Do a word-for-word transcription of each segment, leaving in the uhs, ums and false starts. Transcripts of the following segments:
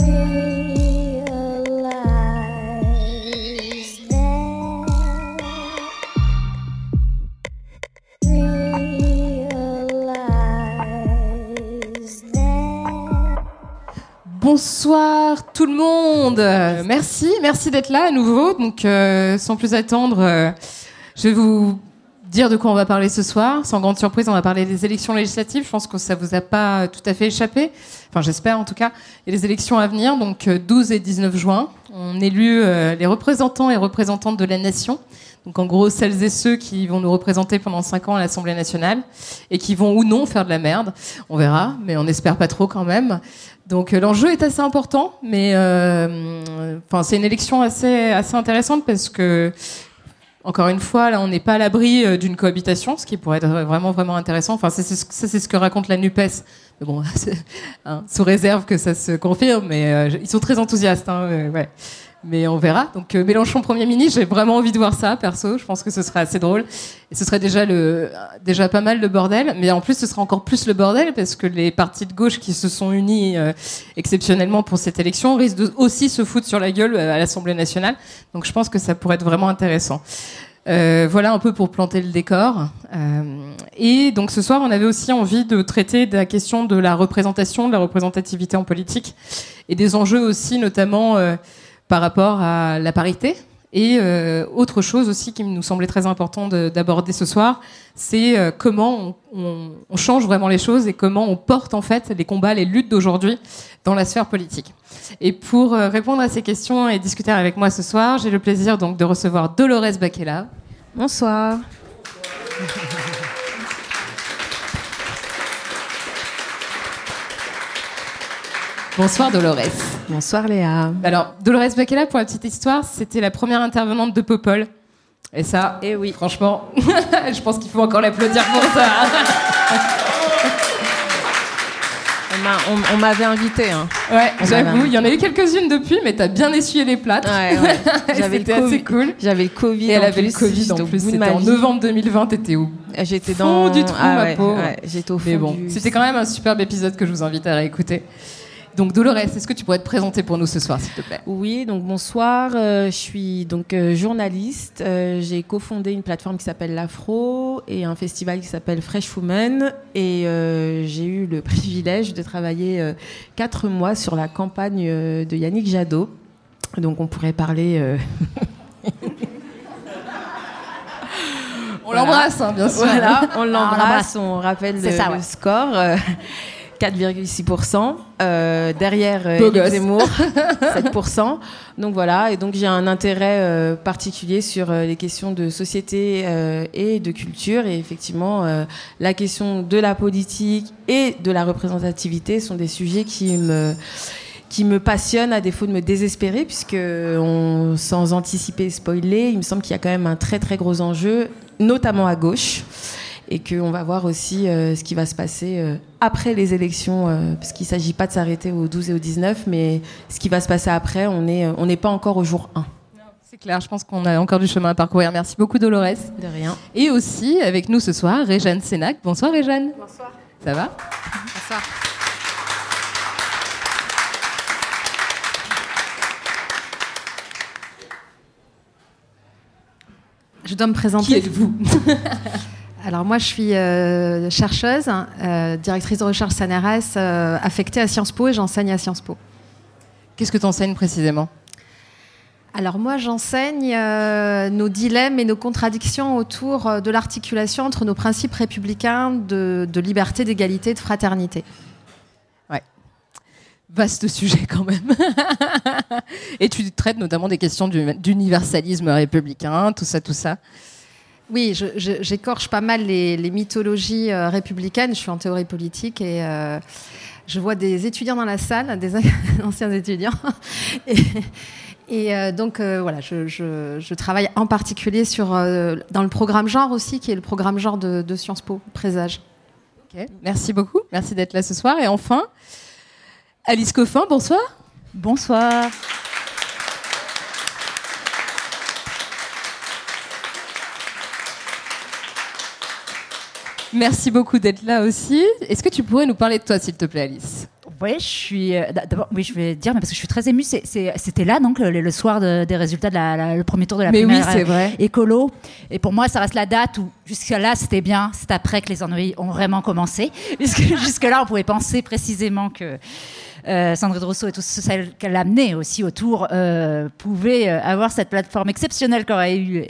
read. Bonsoir tout le monde. Merci, merci d'être là à nouveau. Donc, euh, sans plus attendre, euh, je vais vous dire de quoi on va parler ce soir. Sans grande surprise, on va parler des élections législatives. Je pense que ça vous a pas tout à fait échappé. Enfin, j'espère en tout cas. Et les élections à venir, donc douze et dix-neuf juin, on élit euh, les représentants et représentantes de la nation. Donc, en gros, celles et ceux qui vont nous représenter pendant cinq ans à l'Assemblée nationale et qui vont ou non faire de la merde. On verra, mais on n'espère pas trop quand même. Donc, l'enjeu est assez important, mais euh, enfin, c'est une élection assez, assez intéressante parce que, encore une fois, là, on n'est pas à l'abri d'une cohabitation, ce qui pourrait être vraiment, vraiment intéressant. Enfin, ça, c'est ce, ça, c'est ce que raconte la NUPES. Mais bon, hein, sous réserve que ça se confirme, mais euh, ils sont très enthousiastes, hein, euh, ouais. Mais on verra. Donc euh, Mélenchon Premier ministre, j'ai vraiment envie de voir ça, perso. Je pense que ce serait assez drôle. Et ce serait déjà le déjà pas mal le bordel. Mais en plus, ce sera encore plus le bordel parce que les partis de gauche qui se sont unis euh, exceptionnellement pour cette élection risquent de aussi se foutre sur la gueule à l'Assemblée nationale. Donc je pense que ça pourrait être vraiment intéressant. Euh, voilà un peu pour planter le décor. Euh, et donc ce soir, on avait aussi envie de traiter de la question de la représentation, de la représentativité en politique et des enjeux aussi, notamment... Euh, par rapport à la parité. Et euh, autre chose aussi qui nous semblait très important de, d'aborder ce soir, c'est euh, comment on, on, on change vraiment les choses et comment on porte en fait les combats, les luttes d'aujourd'hui dans la sphère politique. Et pour euh, répondre à ces questions et discuter avec moi ce soir, j'ai le plaisir donc de recevoir Dolores Bakela. Bonsoir. Bonsoir Dolores. Bonsoir Léa. Alors Dolores Bakela, pour la petite histoire, c'était la première intervenante de Popol. Et ça, eh oui. Franchement, je pense qu'il faut encore l'applaudir pour ça. on, m'a, on, on m'avait invitée. Hein. Ouais, on j'avoue, il y en a eu quelques-unes depuis, mais t'as bien essuyé les plâtres. Ouais, ouais. J'avais c'était le assez cool. J'avais le Covid. Et elle avait le Covid en plus. C'était en novembre deux mille vingt, t'étais où ? J'étais dans... Fond du trou, ah, ma ouais, peau. Ouais, j'étais au fond mais bon, du... C'était quand même un superbe épisode que je vous invite à réécouter. Donc Dolores, est-ce que tu pourrais te présenter pour nous ce soir, s'il te plaît ? Oui, donc bonsoir, euh, je suis donc euh, journaliste, euh, j'ai cofondé une plateforme qui s'appelle l'Afro et un festival qui s'appelle Fresh Woman et euh, j'ai eu le privilège de travailler euh, quatre mois sur la campagne euh, de Yannick Jadot. Donc on pourrait parler... Euh... on voilà. l'embrasse, hein, bien sûr. Voilà, on l'embrasse, ah, on, on rappelle le, ça, ouais. le score... Euh... quatre virgule six pour cent, euh, derrière euh, Elie Zemmour, sept pour cent. Donc voilà, et donc j'ai un intérêt euh, particulier sur euh, les questions de société euh, et de culture. Et effectivement, euh, la question de la politique et de la représentativité sont des sujets qui me... qui me passionne à défaut de me désespérer, puisque on, sans anticiper et spoiler, il me semble qu'il y a quand même un très très gros enjeu, notamment à gauche, et qu'on va voir aussi euh, ce qui va se passer euh, après les élections, euh, parce qu'il ne s'agit pas de s'arrêter au douze et au dix-neuf, mais ce qui va se passer après, on n'est on n'est pas encore au jour un. C'est clair, je pense qu'on a encore du chemin à parcourir. Merci beaucoup Dolores. De rien. Et aussi avec nous ce soir, Réjane Sénac. Bonsoir Réjane. Bonsoir. Ça va ? Bonsoir. Je dois me présenter. Qui êtes-vous ? Alors moi, je suis euh, chercheuse, euh, directrice de recherche C N R S, euh, affectée à Sciences Po et j'enseigne à Sciences Po. Qu'est-ce que tu enseignes précisément ? Alors moi, j'enseigne euh, nos dilemmes et nos contradictions autour de l'articulation entre nos principes républicains de, de liberté, d'égalité et de fraternité. Ouais. Vaste sujet quand même. Et tu traites notamment des questions du, d'universalisme républicain, tout ça, tout ça. Oui, je, je, j'écorche pas mal les, les mythologies euh, républicaines. Je suis en théorie politique et euh, je vois des étudiants dans la salle, des anciens étudiants, et, Et euh, donc euh, voilà, je, je, je travaille en particulier sur, euh, dans le programme genre aussi, qui est le programme genre de, de Sciences Po, Présage. Okay. Merci beaucoup, merci d'être là ce soir. Et enfin, Alice Coffin, bonsoir. Bonsoir. Merci beaucoup d'être là aussi. Est-ce que tu pourrais nous parler de toi, s'il te plaît, Alice ? Oui, je suis. D'abord, oui, je vais dire, mais parce que je suis très émue. C'est, c'est, c'était là, donc, le, le soir de, des résultats de la, la, le premier tour de la mais primaire oui, c'est vrai. Écolo. Et pour moi, ça reste la date où, jusqu'à là, c'était bien. C'est après que les ennuis ont vraiment commencé. Jusque là, on pouvait penser précisément que euh, Sandrine Rousseau et tout celles qu'elle amenait aussi autour euh, pouvaient avoir cette plateforme exceptionnelle qu'aurait eu,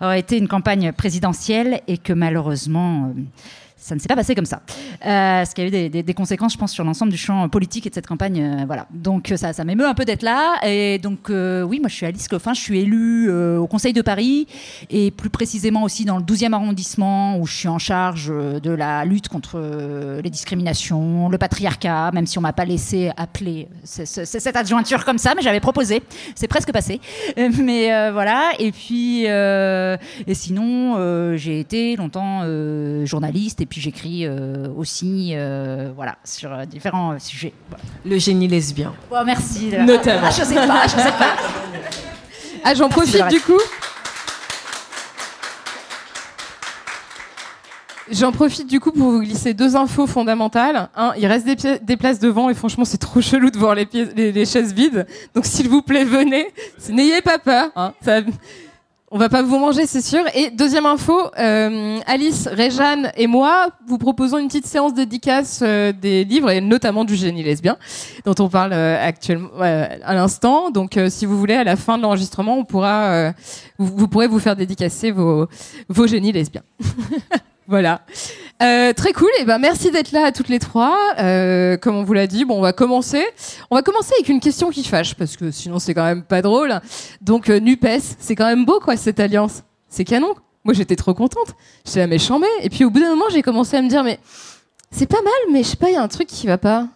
aurait été une campagne présidentielle, et que malheureusement. Euh, Ça ne s'est pas passé comme ça. Euh, ce qui a eu des, des, des conséquences, je pense, sur l'ensemble du champ politique et de cette campagne. Euh, voilà. Donc, ça, ça m'émeut un peu d'être là. Et donc, euh, oui, moi, je suis Alice Coffin. Je suis élue euh, au Conseil de Paris, et plus précisément aussi dans le douzième arrondissement, où je suis en charge de la lutte contre les discriminations, le patriarcat, même si on ne m'a pas laissé appeler c'est, c'est, c'est cette adjointure comme ça, mais j'avais proposé. C'est presque passé. Euh, mais euh, voilà. Et puis, euh, et sinon, euh, j'ai été longtemps euh, journaliste, et puis j'écris euh, aussi euh, voilà, sur euh, différents euh, sujets. Voilà. Le génie lesbien. Bon, merci. Euh, Notamment. Ah, je sais pas, je sais pas. Ah, j'en merci profite du coup. J'en profite du coup pour vous glisser deux infos fondamentales. Un, il reste des, pièces, des places devant, et franchement c'est trop chelou de voir les, pièces, les, les chaises vides. Donc s'il vous plaît, venez. N'ayez pas peur. Hein, ça... On va pas vous manger, c'est sûr. Et deuxième info, euh, Alice, Réjane et moi vous proposons une petite séance dédicace euh, des livres, et notamment du génie lesbien, dont on parle euh, actuellement euh, à l'instant. Donc, euh, si vous voulez, à la fin de l'enregistrement, on pourra, euh, vous, vous pourrez vous faire dédicacer vos, vos génies lesbiens. Voilà. Euh, très cool. Et ben, merci d'être là à toutes les trois. Euh, comme on vous l'a dit, bon, on va commencer. On va commencer avec une question qui fâche, parce que sinon, c'est quand même pas drôle. Donc, euh, NUPES, c'est quand même beau, quoi, cette alliance. C'est canon. Moi, j'étais trop contente. J'étais là, mais chambée. Et puis, au bout d'un moment, j'ai commencé à me dire, mais c'est pas mal, mais je sais pas, il y a un truc qui va pas.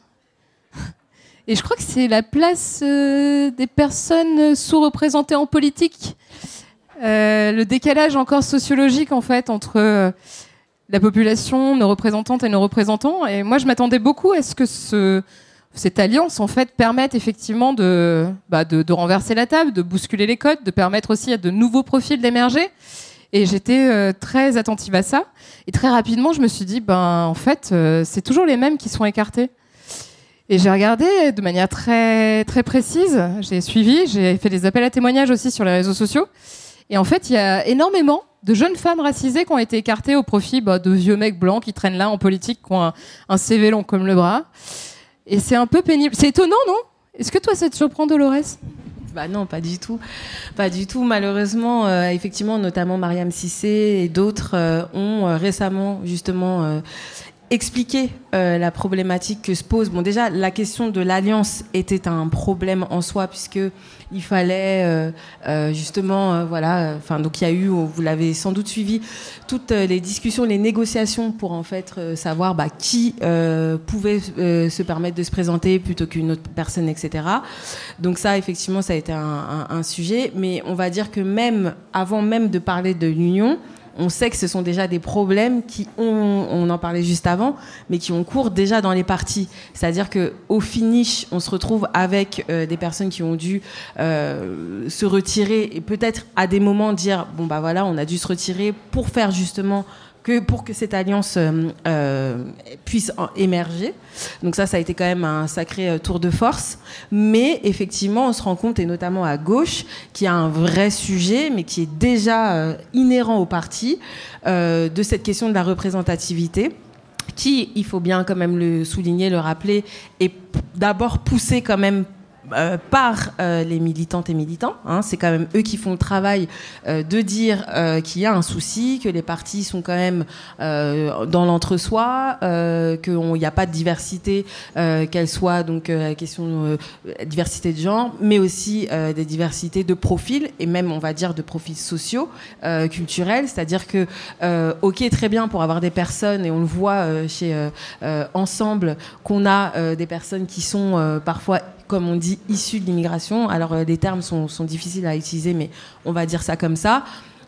Et je crois que c'est la place euh, des personnes sous-représentées en politique. Euh, le décalage encore sociologique, en fait, entre... Euh, la population, nos représentantes et nos représentants. Et moi, je m'attendais beaucoup à ce que ce, cette alliance, en fait, permette effectivement de, bah, de, de renverser la table, de bousculer les codes, de permettre aussi à de nouveaux profils d'émerger. Et j'étais euh, très attentive à ça. Et très rapidement, je me suis dit, ben, en fait, euh, c'est toujours les mêmes qui sont écartés. Et j'ai regardé de manière très, très précise. J'ai suivi, j'ai fait des appels à témoignages aussi sur les réseaux sociaux. Et en fait, il y a énormément de jeunes femmes racisées qui ont été écartées au profit bah, de vieux mecs blancs qui traînent là en politique, qui ont un, un C V long comme le bras. Et c'est un peu pénible. C'est étonnant, non ? Est-ce que toi, ça te surprend, Dolores ? Bah non, pas du tout. Pas du tout. Malheureusement, euh, effectivement, notamment Mariam Sissé et d'autres euh, ont euh, récemment, justement... Euh, expliquer euh, la problématique que se pose. Bon, déjà, la question de l'alliance était un problème en soi, puisque il fallait euh, euh, justement, euh, voilà. Enfin, euh, donc il y a eu, vous l'avez sans doute suivi, toutes euh, les discussions, les négociations pour en fait euh, savoir bah, qui euh, pouvait euh, se permettre de se présenter plutôt qu'une autre personne, et cetera. Donc ça, effectivement, ça a été un, un, un sujet. Mais on va dire que même avant même de parler de l'union. On sait que ce sont déjà des problèmes qui ont, on en parlait juste avant, mais qui ont cours déjà dans les partis. C'est-à-dire qu'au finish, on se retrouve avec euh, des personnes qui ont dû euh, se retirer et peut-être à des moments dire « bon bah voilà, on a dû se retirer pour faire justement... » que pour que cette alliance euh, euh, puisse en émerger. Donc ça, ça a été quand même un sacré tour de force. Mais effectivement, on se rend compte, et notamment à gauche, qu'il y a un vrai sujet, mais qui est déjà euh, inhérent au parti, euh, de cette question de la représentativité, qui, il faut bien quand même le souligner, le rappeler, est p- d'abord poussée quand même Euh, par euh, les militantes et militants. Hein, c'est quand même eux qui font le travail euh, de dire euh, qu'il y a un souci, que les partis sont quand même euh, dans l'entre-soi, euh, qu'il n'y a pas de diversité, euh, qu'elle soit donc euh, la question euh, diversité de genre, mais aussi euh, des diversités de profils, et même on va dire de profils sociaux, euh, culturels. C'est-à-dire que euh, ok, très bien pour avoir des personnes, et on le voit euh, chez euh, euh, Ensemble, qu'on a euh, des personnes qui sont euh, parfois comme on dit, issus de l'immigration. Alors euh, les termes sont, sont difficiles à utiliser, mais on va dire ça comme ça.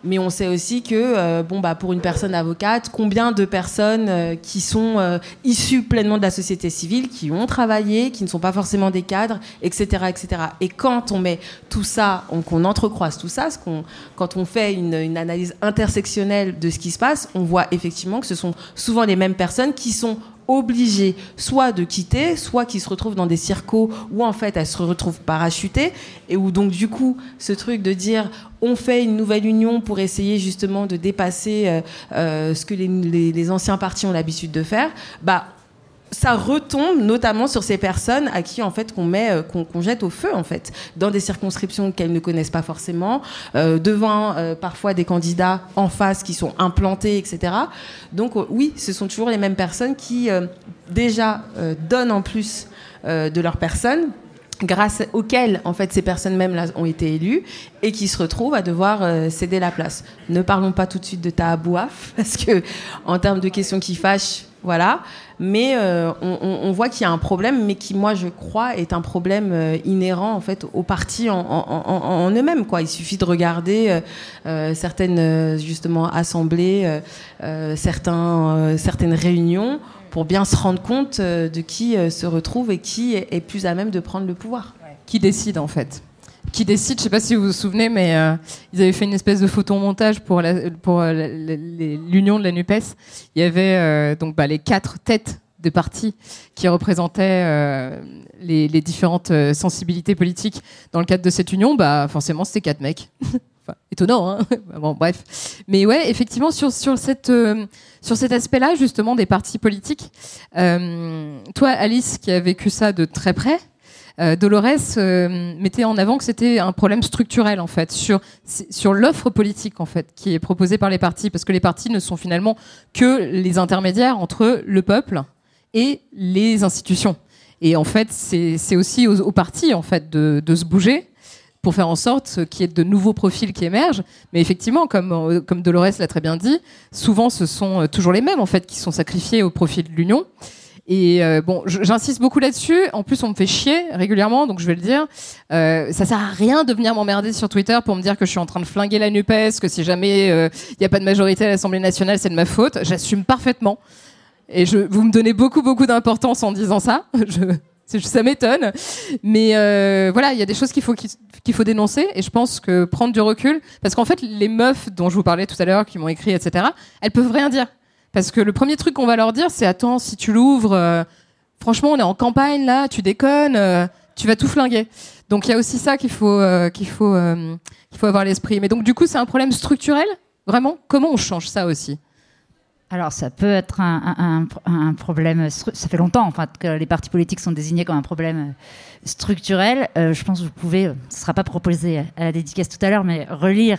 Mais on sait aussi que euh, bon, bah, pour une personne avocate, combien de personnes euh, qui sont euh, issues pleinement de la société civile, qui ont travaillé, qui ne sont pas forcément des cadres, et cetera, et cetera. Et quand on met tout ça, on, qu'on entrecroise tout ça, ce qu'on, quand on fait une, une analyse intersectionnelle de ce qui se passe, on voit effectivement que ce sont souvent les mêmes personnes qui sont obligées soit de quitter, soit qui se retrouvent dans des circos où en fait elles se retrouvent parachutées, et où donc du coup ce truc de dire on fait une nouvelle union pour essayer justement de dépasser euh, euh, ce que les, les, les anciens partis ont l'habitude de faire, bah ça retombe notamment sur ces personnes à qui en fait qu'on met, qu'on, qu'on jette au feu en fait, dans des circonscriptions qu'elles ne connaissent pas forcément, euh, devant euh, parfois des candidats en face qui sont implantés, et cetera. Donc euh, oui, ce sont toujours les mêmes personnes qui euh, déjà euh, donnent en plus euh, de leur personne, grâce auxquelles en fait ces personnes mêmes là ont été élues et qui se retrouvent à devoir euh, céder la place. Ne parlons pas tout de suite de Tahabouaf parce que en termes de questions qui fâchent. Voilà, mais euh, on, on voit qu'il y a un problème, mais qui, moi, je crois, est un problème euh, inhérent en fait aux partis en, en, en, en eux-mêmes. Quoi, il suffit de regarder euh, certaines justement assemblées, euh, certains, euh, certaines réunions pour bien se rendre compte euh, de qui euh, se retrouve et qui est, est plus à même de prendre le pouvoir. Ouais. Qui décide en fait. Qui décide, je ne sais pas si vous vous souvenez, mais euh, ils avaient fait une espèce de photomontage pour, la, pour la, la, les, l'union de la NUPES. Il y avait euh, donc, bah, les quatre têtes des partis qui représentaient euh, les, les différentes sensibilités politiques dans le cadre de cette union. Bah, forcément, c'était quatre mecs. Enfin, étonnant, hein. Bon, bref. Mais ouais, effectivement, sur, sur, cette, euh, sur cet aspect-là, justement, des partis politiques, euh, toi, Alice, qui as vécu ça de très près, Euh, Dolores euh, mettait en avant que c'était un problème structurel en fait sur sur l'offre politique en fait qui est proposée par les partis, parce que les partis ne sont finalement que les intermédiaires entre le peuple et les institutions, et en fait c'est c'est aussi aux, aux partis en fait de de se bouger pour faire en sorte qu'il y ait de nouveaux profils qui émergent. Mais effectivement, comme comme Dolores l'a très bien dit, souvent ce sont toujours les mêmes en fait qui sont sacrifiés au profit de l'union. Et euh, bon, j'insiste beaucoup là-dessus. En plus, on me fait chier régulièrement, donc je vais le dire. Euh, ça sert à rien de venir m'emmerder sur Twitter pour me dire que je suis en train de flinguer la NUPES, que si jamais il euh, n'y a pas de majorité à l'Assemblée nationale, c'est de ma faute. J'assume parfaitement. Et je, vous me donnez beaucoup, beaucoup d'importance en disant ça. Je, ça m'étonne. Mais euh, voilà, il y a des choses qu'il faut, qu'il faut dénoncer. Et je pense que prendre du recul, parce qu'en fait, les meufs dont je vous parlais tout à l'heure, qui m'ont écrit, et cetera, elles peuvent rien dire. Parce que le premier truc qu'on va leur dire, c'est « Attends, si tu l'ouvres, euh, franchement, on est en campagne, là, tu déconnes, euh, tu vas tout flinguer. » Donc, il y a aussi ça qu'il faut, euh, qu'il faut, euh, qu'il faut avoir à l'esprit. Mais donc, du coup, c'est un problème structurel, vraiment. Comment on change ça aussi ? Alors, ça peut être un, un, un problème... Ça fait longtemps, en fait, que les partis politiques sont désignés comme un problème structurel. Euh, je pense que vous pouvez... Ce ne sera pas proposé à la dédicace tout à l'heure, mais relire...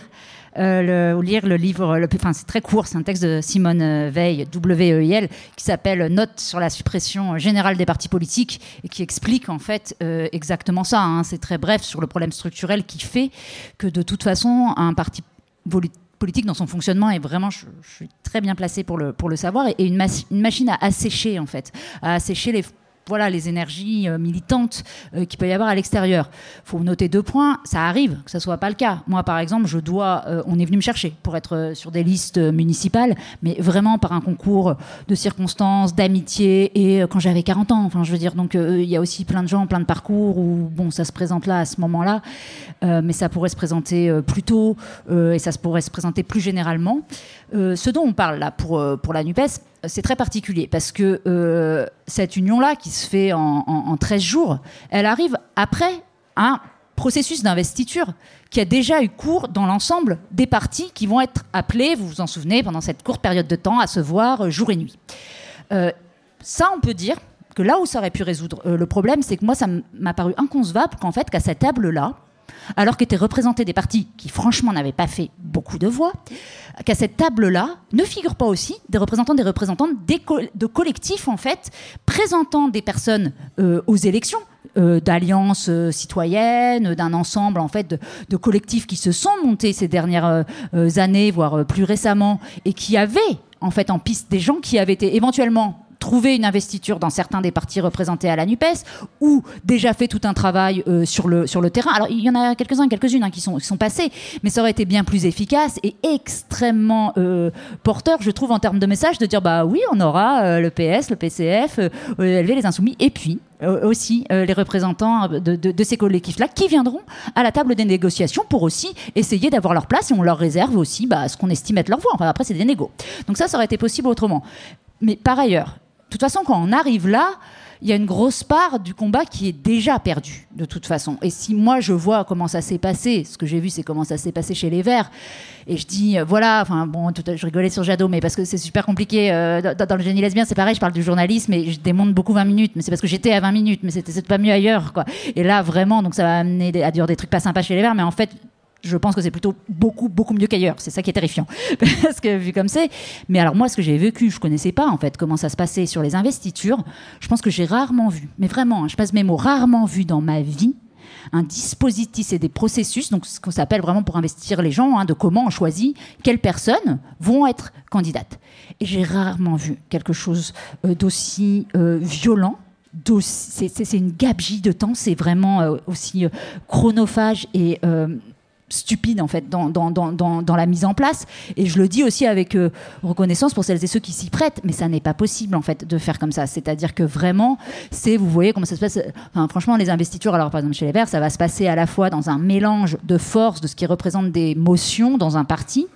Euh, le, lire le livre, le, enfin c'est très court, c'est un texte de Simone Weil, W E I L, qui s'appelle Note sur la suppression générale des partis politiques, et qui explique en fait euh, exactement ça, hein, c'est très bref sur le problème structurel qui fait que de toute façon un parti politique politique dans son fonctionnement, et vraiment je, je suis très bien placée pour le, pour le savoir, et, et une, mas- une machine à assécher en fait, à assécher les Voilà les énergies militantes qu'il peut y avoir à l'extérieur. Il faut noter deux points. Ça arrive que ça ne soit pas le cas. Moi, par exemple, je dois, euh, on est venu me chercher pour être sur des listes municipales, mais vraiment par un concours de circonstances, d'amitié, et euh, quand j'avais quarante ans. Enfin, je veux dire, donc il euh, y a aussi plein de gens, plein de parcours où bon, ça se présente là à ce moment-là, euh, mais ça pourrait se présenter euh, plus tôt euh, et ça se pourrait se présenter plus généralement. Euh, ce dont on parle là pour, euh, pour la NUPES, c'est très particulier parce que euh, cette union-là qui se fait en, en, en treize jours, elle arrive après un processus d'investiture qui a déjà eu cours dans l'ensemble des partis qui vont être appelés, vous vous en souvenez, pendant cette courte période de temps à se voir jour et nuit. Euh, ça, on peut dire que là où ça aurait pu résoudre euh, le problème, c'est que moi, ça m'a paru inconcevable qu'en fait, qu'à cette table-là, alors qu'étaient représentés des partis qui, franchement, n'avaient pas fait beaucoup de voix, qu'à cette table-là ne figurent pas aussi des représentants, des représentantes des co- de collectifs, en fait, présentant des personnes euh, aux élections, euh, d'alliances euh, citoyennes, d'un ensemble, en fait, de, de collectifs qui se sont montés ces dernières euh, années, voire euh, plus récemment, et qui avaient, en fait, en piste des gens qui avaient été éventuellement... trouvé une investiture dans certains des partis représentés à la NUPES, ou déjà fait tout un travail euh, sur, le, sur le terrain. Alors, il y en a quelques-uns, quelques-unes hein, qui, sont, qui sont passés, mais ça aurait été bien plus efficace et extrêmement euh, porteur, je trouve, en termes de message, de dire, bah oui, on aura euh, le P S, le P C F, euh, L V, les Insoumis, et puis aussi euh, les représentants de, de, de ces collectifs-là qui viendront à la table des négociations pour aussi essayer d'avoir leur place, et on leur réserve aussi bah, ce qu'on estime être leur voix. Enfin, après, c'est des négos. Donc ça, ça aurait été possible autrement. Mais par ailleurs, de toute façon, quand on arrive là, il y a une grosse part du combat qui est déjà perdue, de toute façon. Et si moi, je vois comment ça s'est passé, ce que j'ai vu, c'est comment ça s'est passé chez les Verts, et je dis, euh, voilà, enfin, bon, tout, je rigolais sur Jadot, mais parce que c'est super compliqué. Euh, dans, dans le génie lesbien, c'est pareil, je parle du journalisme, et je démonte beaucoup vingt minutes, mais c'est parce que j'étais à vingt minutes, mais c'était, c'était pas mieux ailleurs, quoi. Et là, vraiment, donc ça va amener à dire des trucs pas sympas chez les Verts, mais en fait, je pense que c'est plutôt beaucoup, beaucoup mieux qu'ailleurs. C'est ça qui est terrifiant. Parce que vu comme c'est... Mais alors moi, ce que j'ai vécu, je ne connaissais pas en fait comment ça se passait sur les investitures. Je pense que j'ai rarement vu, mais vraiment, je passe mes mots, rarement vu dans ma vie, un dispositif et des processus, donc ce qu'on s'appelle vraiment pour investir les gens, hein, de comment on choisit quelles personnes vont être candidates. Et j'ai rarement vu quelque chose d'aussi euh, violent. D'aussi, c'est, c'est, c'est une gabegie de temps. C'est vraiment euh, aussi euh, chronophage et... Euh, stupide en fait dans, dans, dans, dans la mise en place, et je le dis aussi avec euh, reconnaissance pour celles et ceux qui s'y prêtent, mais ça n'est pas possible en fait de faire comme ça. C'est-à-dire que vraiment, c'est, vous voyez comment ça se passe, enfin, franchement les investitures, alors par exemple chez les Verts, ça va se passer à la fois dans un mélange de force de ce qui représente des motions dans un parti,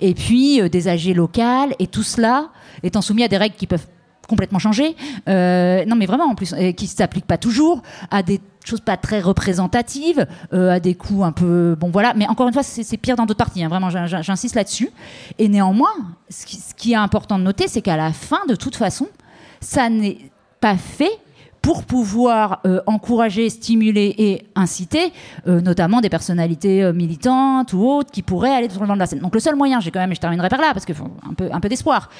et puis euh, des A G locales, et tout cela étant soumis à des règles qui peuvent complètement changer, euh, non mais vraiment en plus, et qui ne s'appliquent pas toujours, à des choses pas très représentatives, euh, à des coups un peu... Bon voilà, mais encore une fois, c'est, c'est pire dans d'autres parties, hein, vraiment, j'insiste là-dessus. Et néanmoins, ce qui, ce qui est important de noter, c'est qu'à la fin, de toute façon, ça n'est pas fait pour pouvoir euh, encourager, stimuler et inciter, euh, notamment des personnalités euh, militantes ou autres qui pourraient aller sur le devant de la scène. Donc le seul moyen, j'ai quand même, et je terminerai par là, parce qu'il faut un peu, un peu d'espoir.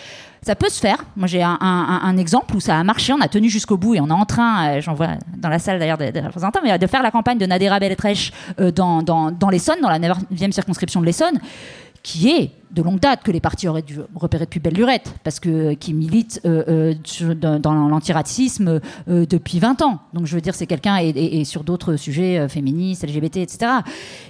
Ça peut se faire. Moi, j'ai un, un, un exemple où ça a marché. On a tenu jusqu'au bout et on est en train, euh, j'en vois dans la salle d'ailleurs des de représentants, mais de faire la campagne de Nadéra Belletreche euh, dans, dans, dans l'Essonne, dans la neuvième circonscription de l'Essonne, qui est de longue date que les partis auraient dû repérer depuis belle lurette, parce que qui milite euh, euh, dans l'antiracisme euh, depuis vingt ans. Donc je veux dire, c'est quelqu'un et, et, et sur d'autres sujets euh, féministes, L G B T, et cetera.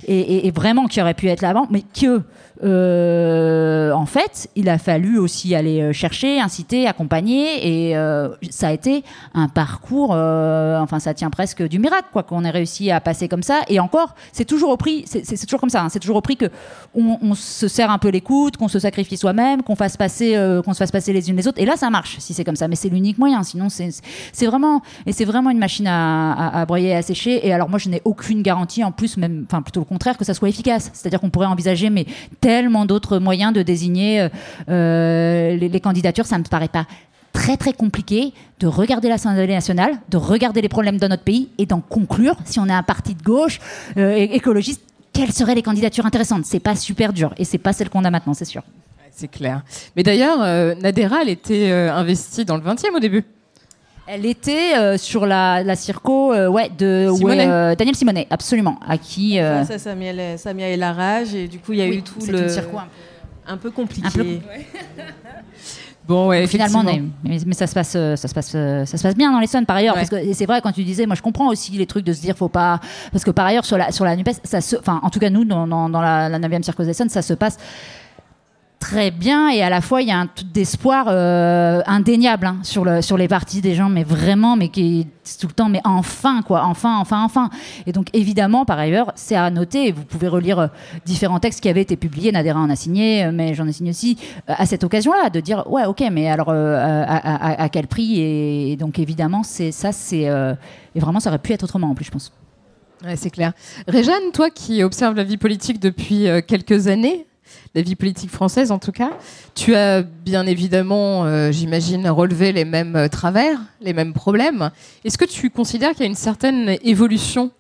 Et, et, et vraiment qui aurait pu être là avant, mais que euh, en fait, il a fallu aussi aller chercher, inciter, accompagner, et euh, ça a été un parcours. Euh, enfin, ça tient presque du miracle, quoi, qu'on ait réussi à passer comme ça. Et encore, c'est toujours au prix. C'est, c'est, c'est toujours comme ça. Hein, c'est toujours au prix que on, on se serre un peu les coups, qu'on se sacrifie soi-même, qu'on fasse passer, euh, qu'on se fasse passer les unes les autres. Et là, ça marche, si c'est comme ça. Mais c'est l'unique moyen. Sinon, c'est, c'est vraiment, et c'est vraiment une machine à, à, à broyer, à sécher. Et alors, moi, je n'ai aucune garantie, en plus, même, enfin, plutôt le contraire, que ça soit efficace. C'est-à-dire qu'on pourrait envisager, mais tellement d'autres moyens de désigner euh, les, les candidatures, ça ne me paraît pas très très compliqué de regarder l'Assemblée nationale, de regarder les problèmes de notre pays et d'en conclure si on est un parti de gauche euh, écologiste. Quelles seraient les candidatures intéressantes? C'est pas super dur, et c'est pas celle qu'on a maintenant, c'est sûr. Ouais, c'est clair. Mais d'ailleurs, euh, Nadéra, elle était euh, investie dans le vingtième au début. Elle était euh, sur la, la circo euh, ouais, de ouais, euh, Danielle Simonnet, absolument, à qui... Euh... Enfin, ça, Samia elle, Samia elle a rage, et du coup, il y a oui, eu tout c'est le... une circo un peu, un peu compliqué. Un peu... Ouais. Bon, ouais, finalement, on est, mais, mais ça se passe, ça se passe, ça se passe bien dans l'Essonne par ailleurs. Ouais. Parce que et c'est vrai quand tu disais, moi je comprends aussi les trucs de se dire faut pas, parce que par ailleurs sur la sur la NUPES, ça se, enfin en tout cas nous dans, dans, dans la, la neuvième circo d'Essonne, ça se passe très bien, et à la fois il y a un tout d'espoir euh, indéniable hein, sur le sur les partis des gens, mais vraiment, mais qui tout le temps, mais enfin quoi, enfin enfin enfin. Et donc évidemment par ailleurs c'est à noter, et vous pouvez relire euh, différents textes qui avaient été publiés. Nadéra en a signé, euh, mais j'en ai signé aussi euh, à cette occasion-là, de dire ouais ok, mais alors euh, à, à, à quel prix, et, et donc évidemment c'est ça c'est euh, et vraiment ça aurait pu être autrement en plus, je pense. Ouais, c'est clair. Réjane, toi qui observes la vie politique depuis euh, quelques années, la vie politique française en tout cas, tu as bien évidemment, euh, j'imagine, relevé les mêmes euh, travers, les mêmes problèmes. Est-ce que tu considères qu'il y a une certaine évolution,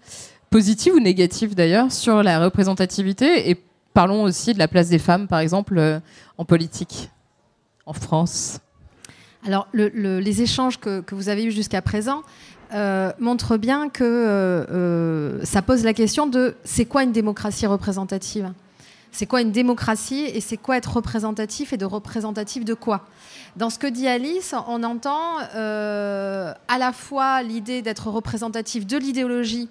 positive ou négative d'ailleurs, sur la représentativité? Et parlons aussi de la place des femmes, par exemple, euh, en politique, en France. Alors, le, le, les échanges que, que vous avez eus jusqu'à présent euh, montrent bien que euh, euh, ça pose la question de c'est quoi une démocratie représentative ? C'est quoi une démocratie et c'est quoi être représentatif et de représentatif de quoi ? Dans ce que dit Alice, on entend euh, à la fois l'idée d'être représentatif de l'idéologie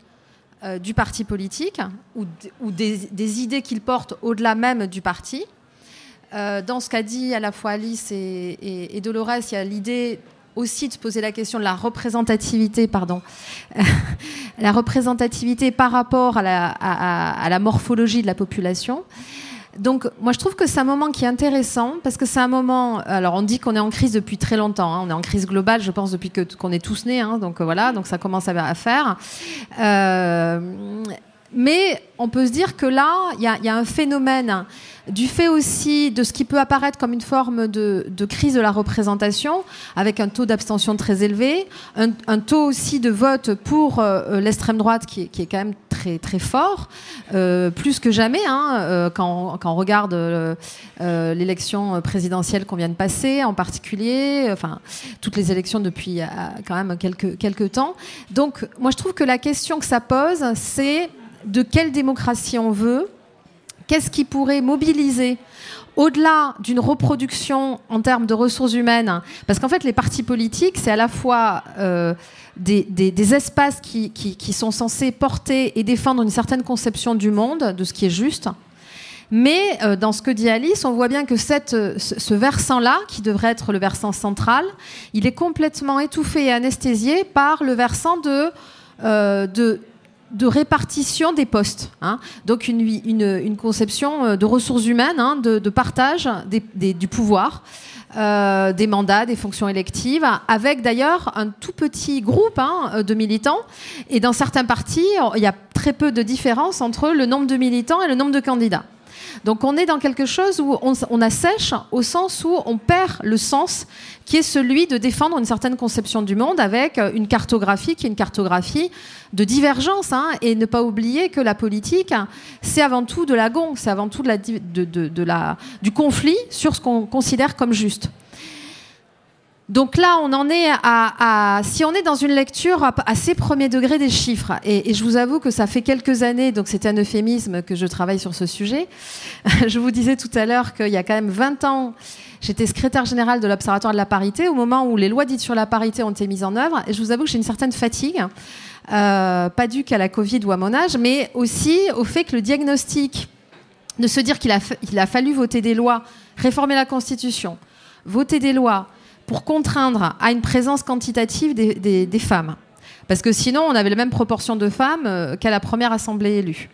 euh, du parti politique ou, d- ou des, des idées qu'il porte au-delà même du parti. Euh, dans ce qu'a dit à la fois Alice et, et, et Dolores, il y a l'idée aussi de se poser la question de la représentativité, pardon, la représentativité par rapport à la, à, à la morphologie de la population. Donc, moi, je trouve que c'est un moment qui est intéressant parce que c'est un moment... Alors, on dit qu'on est en crise depuis très longtemps. Hein, on est en crise globale, je pense, depuis que, qu'on est tous nés. Hein, donc, voilà, donc ça commence à, à faire. Euh, mais on peut se dire que là, il y, y a un phénomène du fait aussi de ce qui peut apparaître comme une forme de, de crise de la représentation, avec un taux d'abstention très élevé, un, un taux aussi de vote pour euh, l'extrême droite qui est, qui est quand même très, très fort, euh, plus que jamais, hein, euh, quand, quand on regarde euh, euh, l'élection présidentielle qu'on vient de passer, en particulier, enfin, toutes les élections depuis euh, quand même quelques, quelques temps. Donc, moi, je trouve que la question que ça pose, c'est de quelle démocratie on veut ? Qu'est-ce qui pourrait mobiliser, au-delà d'une reproduction en termes de ressources humaines ? Parce qu'en fait, les partis politiques, c'est à la fois euh, des, des, des espaces qui, qui, qui sont censés porter et défendre une certaine conception du monde, de ce qui est juste. Mais euh, dans ce que dit Alice, on voit bien que cette, ce, ce versant-là, qui devrait être le versant central, il est complètement étouffé et anesthésié par le versant de... Euh, de de répartition des postes. Hein. Donc une, une, une conception de ressources humaines, hein, de, de partage des, des, du pouvoir, euh, des mandats, des fonctions électives, avec d'ailleurs un tout petit groupe hein, de militants. Et dans certains partis, il y a très peu de différence entre le nombre de militants et le nombre de candidats. Donc on est dans quelque chose où on, on assèche au sens où on perd le sens qui est celui de défendre une certaine conception du monde avec une cartographie qui est une cartographie de divergence. Hein, et ne pas oublier que la politique, c'est avant tout de la gongue, c'est avant tout de la, de, de, de la, du conflit sur ce qu'on considère comme juste. Donc là, on en est à, à... Si on est dans une lecture assez premier degré des chiffres, et, et je vous avoue que ça fait quelques années, donc c'est un euphémisme que je travaille sur ce sujet, je vous disais tout à l'heure qu'il y a quand même vingt ans, j'étais secrétaire générale de l'Observatoire de la parité, au moment où les lois dites sur la parité ont été mises en œuvre, et je vous avoue que j'ai une certaine fatigue, euh, pas due qu'à la Covid ou à mon âge, mais aussi au fait que le diagnostic de se dire qu'il a, il a fallu voter des lois, réformer la Constitution, voter des lois, pour contraindre à une présence quantitative des, des, des femmes. Parce que sinon, on avait la même proportion de femmes qu'à la première assemblée élue,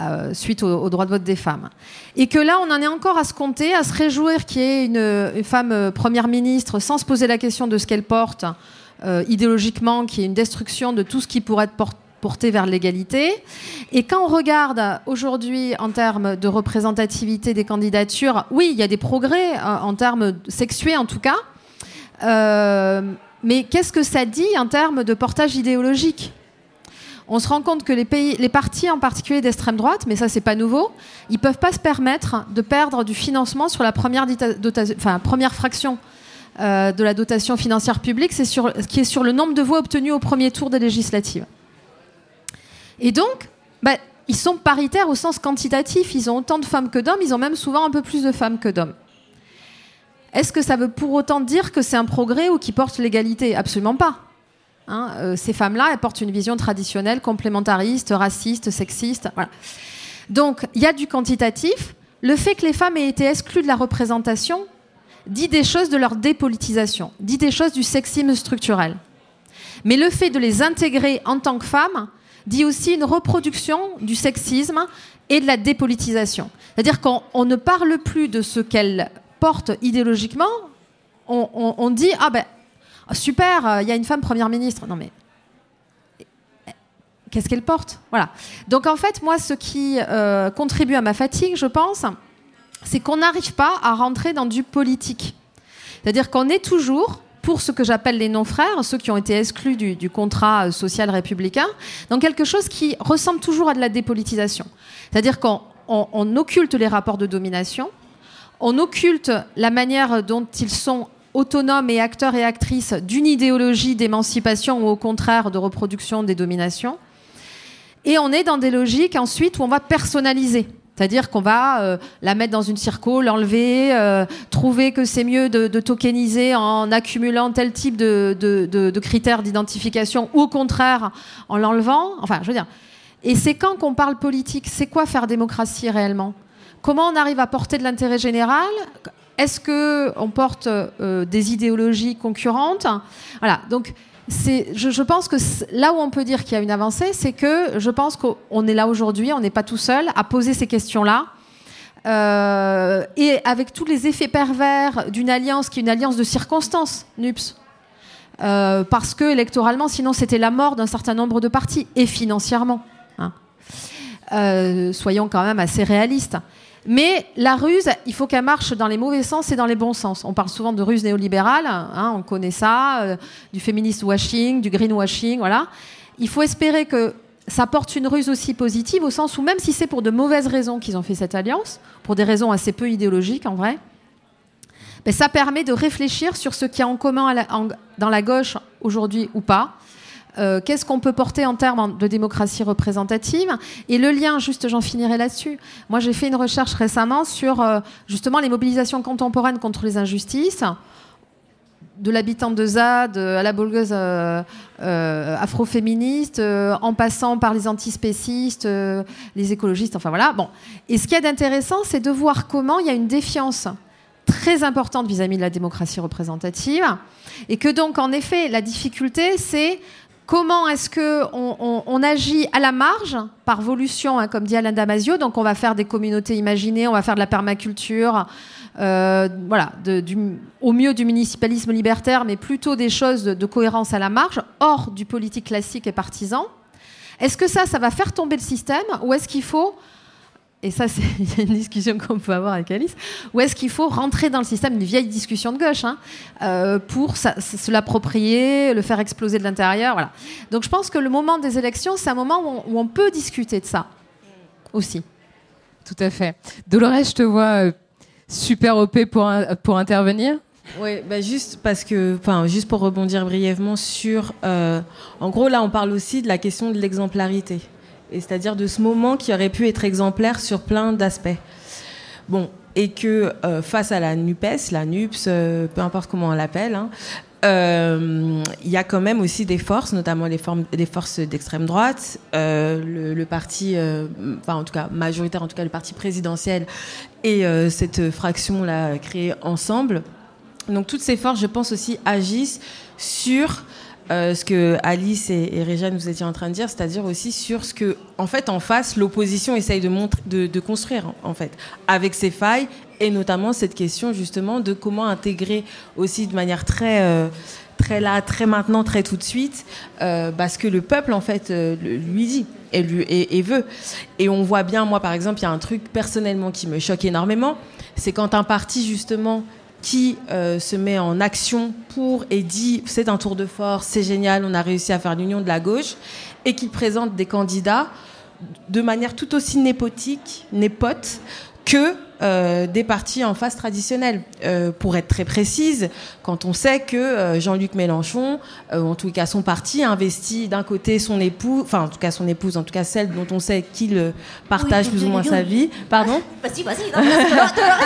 euh, suite au, au droit de vote des femmes. Et que là, on en est encore à se compter, à se réjouir qu'il y ait une, une femme première ministre, sans se poser la question de ce qu'elle porte, euh, idéologiquement, qu'il y ait une destruction de tout ce qui pourrait être porté, portée vers l'égalité. Et quand on regarde aujourd'hui en termes de représentativité des candidatures, oui, il y a des progrès euh, en termes sexués en tout cas, Euh, mais qu'est-ce que ça dit en termes de portage idéologique ? On se rend compte que les, pays, les partis, en particulier d'extrême droite, mais ça c'est pas nouveau, ils peuvent pas se permettre de perdre du financement sur la première, dita, dota, enfin, première fraction euh, de la dotation financière publique, c'est sur, qui est sur le nombre de voix obtenues au premier tour des législatives. Et donc, bah, ils sont paritaires au sens quantitatif, ils ont autant de femmes que d'hommes, ils ont même souvent un peu plus de femmes que d'hommes. Est-ce que ça veut pour autant dire que c'est un progrès ou qu'ils portent l'égalité ? Absolument pas. Hein, euh, ces femmes-là, elles portent une vision traditionnelle, complémentariste, raciste, sexiste. Voilà. Donc, il y a du quantitatif. Le fait que les femmes aient été exclues de la représentation dit des choses de leur dépolitisation, dit des choses du sexisme structurel. Mais le fait de les intégrer en tant que femmes dit aussi une reproduction du sexisme et de la dépolitisation. C'est-à-dire qu'on on ne parle plus de ce qu'elles porte idéologiquement, on, on, on dit « Ah ben, super, il euh, y a une femme première ministre. » Non mais, qu'est-ce qu'elle porte ? Voilà. Donc en fait, moi, ce qui euh, contribue à ma fatigue, je pense, c'est qu'on n'arrive pas à rentrer dans du politique. C'est-à-dire qu'on est toujours, pour ce que j'appelle les non-frères, ceux qui ont été exclus du, du contrat social républicain, dans quelque chose qui ressemble toujours à de la dépolitisation. C'est-à-dire qu'on on, on occulte les rapports de domination, on occulte la manière dont ils sont autonomes et acteurs et actrices d'une idéologie d'émancipation ou au contraire de reproduction des dominations. Et on est dans des logiques ensuite où on va personnaliser. C'est-à-dire qu'on va euh, la mettre dans une circo, l'enlever, euh, trouver que c'est mieux de, de tokeniser en accumulant tel type de, de, de, de critères d'identification, ou au contraire, en l'enlevant. Enfin, je veux dire... Et c'est quand qu'on parle politique? C'est quoi faire démocratie réellement? Comment on arrive à porter de l'intérêt général? Est-ce qu'on porte euh, des idéologies concurrentes? Voilà, donc... Je, je pense que là où on peut dire qu'il y a une avancée, c'est que je pense qu'on est là aujourd'hui, on n'est pas tout seul à poser ces questions-là. Euh, et avec tous les effets pervers d'une alliance qui est une alliance de circonstances, NUPES. Euh, parce que électoralement, sinon c'était la mort d'un certain nombre de partis, et financièrement. Hein. Euh, soyons quand même assez réalistes. Mais la ruse, il faut qu'elle marche dans les mauvais sens et dans les bons sens. On parle souvent de ruse néolibérale, hein, on connaît ça, euh, du feminist washing, du greenwashing, voilà. Il faut espérer que ça porte une ruse aussi positive, au sens où même si c'est pour de mauvaises raisons qu'ils ont fait cette alliance, pour des raisons assez peu idéologiques en vrai, ben ça permet de réfléchir sur ce qu'il y a en commun à la, en, dans la gauche aujourd'hui ou pas. Euh, qu'est-ce qu'on peut porter en termes de démocratie représentative? Et le lien, juste, j'en finirai là-dessus. Moi, j'ai fait une recherche récemment sur, euh, justement, les mobilisations contemporaines contre les injustices, de l'habitante de ZAD à la blogueuse euh, euh, afroféministe, euh, en passant par les antispécistes, euh, les écologistes, enfin voilà. Bon. Et ce qu'il y a d'intéressant, c'est de voir comment il y a une défiance très importante vis-à-vis de la démocratie représentative, et que donc, en effet, la difficulté, c'est... Comment est-ce qu'on on, on agit à la marge, par volution, hein, comme dit Alain Damasio. Donc on va faire des communautés imaginées, on va faire de la permaculture, euh, voilà, de, du, au mieux du municipalisme libertaire, mais plutôt des choses de, de cohérence à la marge, hors du politique classique et partisan. Est-ce que ça, ça va faire tomber le système, ou est-ce qu'il faut, et ça c'est une discussion qu'on peut avoir avec Alice, ou est-ce qu'il faut rentrer dans le système, une vieille discussion de gauche, hein, euh, pour sa, se l'approprier, le faire exploser de l'intérieur, voilà. Donc je pense que le moment des élections, c'est un moment où on, où on peut discuter de ça aussi. Tout à fait. Dolores, je te vois super O P pour, pour intervenir. Oui, bah juste parce que, enfin, juste pour rebondir brièvement sur, euh, en gros là on parle aussi de la question de l'exemplarité. Et c'est-à-dire de ce moment qui aurait pu être exemplaire sur plein d'aspects. Bon, et que euh, face à la NUPES, la NUPES, euh, peu importe comment on l'appelle, hein, euh, y a quand même aussi des forces, notamment les, formes, les forces d'extrême droite, euh, le, le parti, euh, enfin en tout cas majoritaire, en tout cas le parti présidentiel, et euh, cette fraction-là créée ensemble. Donc toutes ces forces, je pense aussi, agissent sur... Euh, ce que Alice et, et Réjane vous étiez en train de dire, c'est-à-dire aussi sur ce que, en fait, en face, l'opposition essaye de, montre, de, de construire, en fait, avec ses failles, et notamment cette question, justement, de comment intégrer aussi de manière très, euh, très là, très maintenant, très tout de suite, euh, parce que le peuple, en fait, euh, lui dit et, lui, et, et veut. Et on voit bien, moi, par exemple, il y a un truc, personnellement, qui me choque énormément, c'est quand un parti, justement... qui euh, se met en action pour et dit c'est un tour de force, c'est génial, on a réussi à faire l'union de la gauche, et qui présente des candidats de manière tout aussi népotique, népote, que euh, des partis en face traditionnels. Euh, pour être très précise, quand on sait que euh, Jean-Luc Mélenchon, euh, en tout cas son parti, investit d'un côté son époux, enfin en tout cas son épouse, en tout cas celle dont on sait qu'il partage oui, plus ou moins sa vie. Pardon ? Vas-y, vas-y.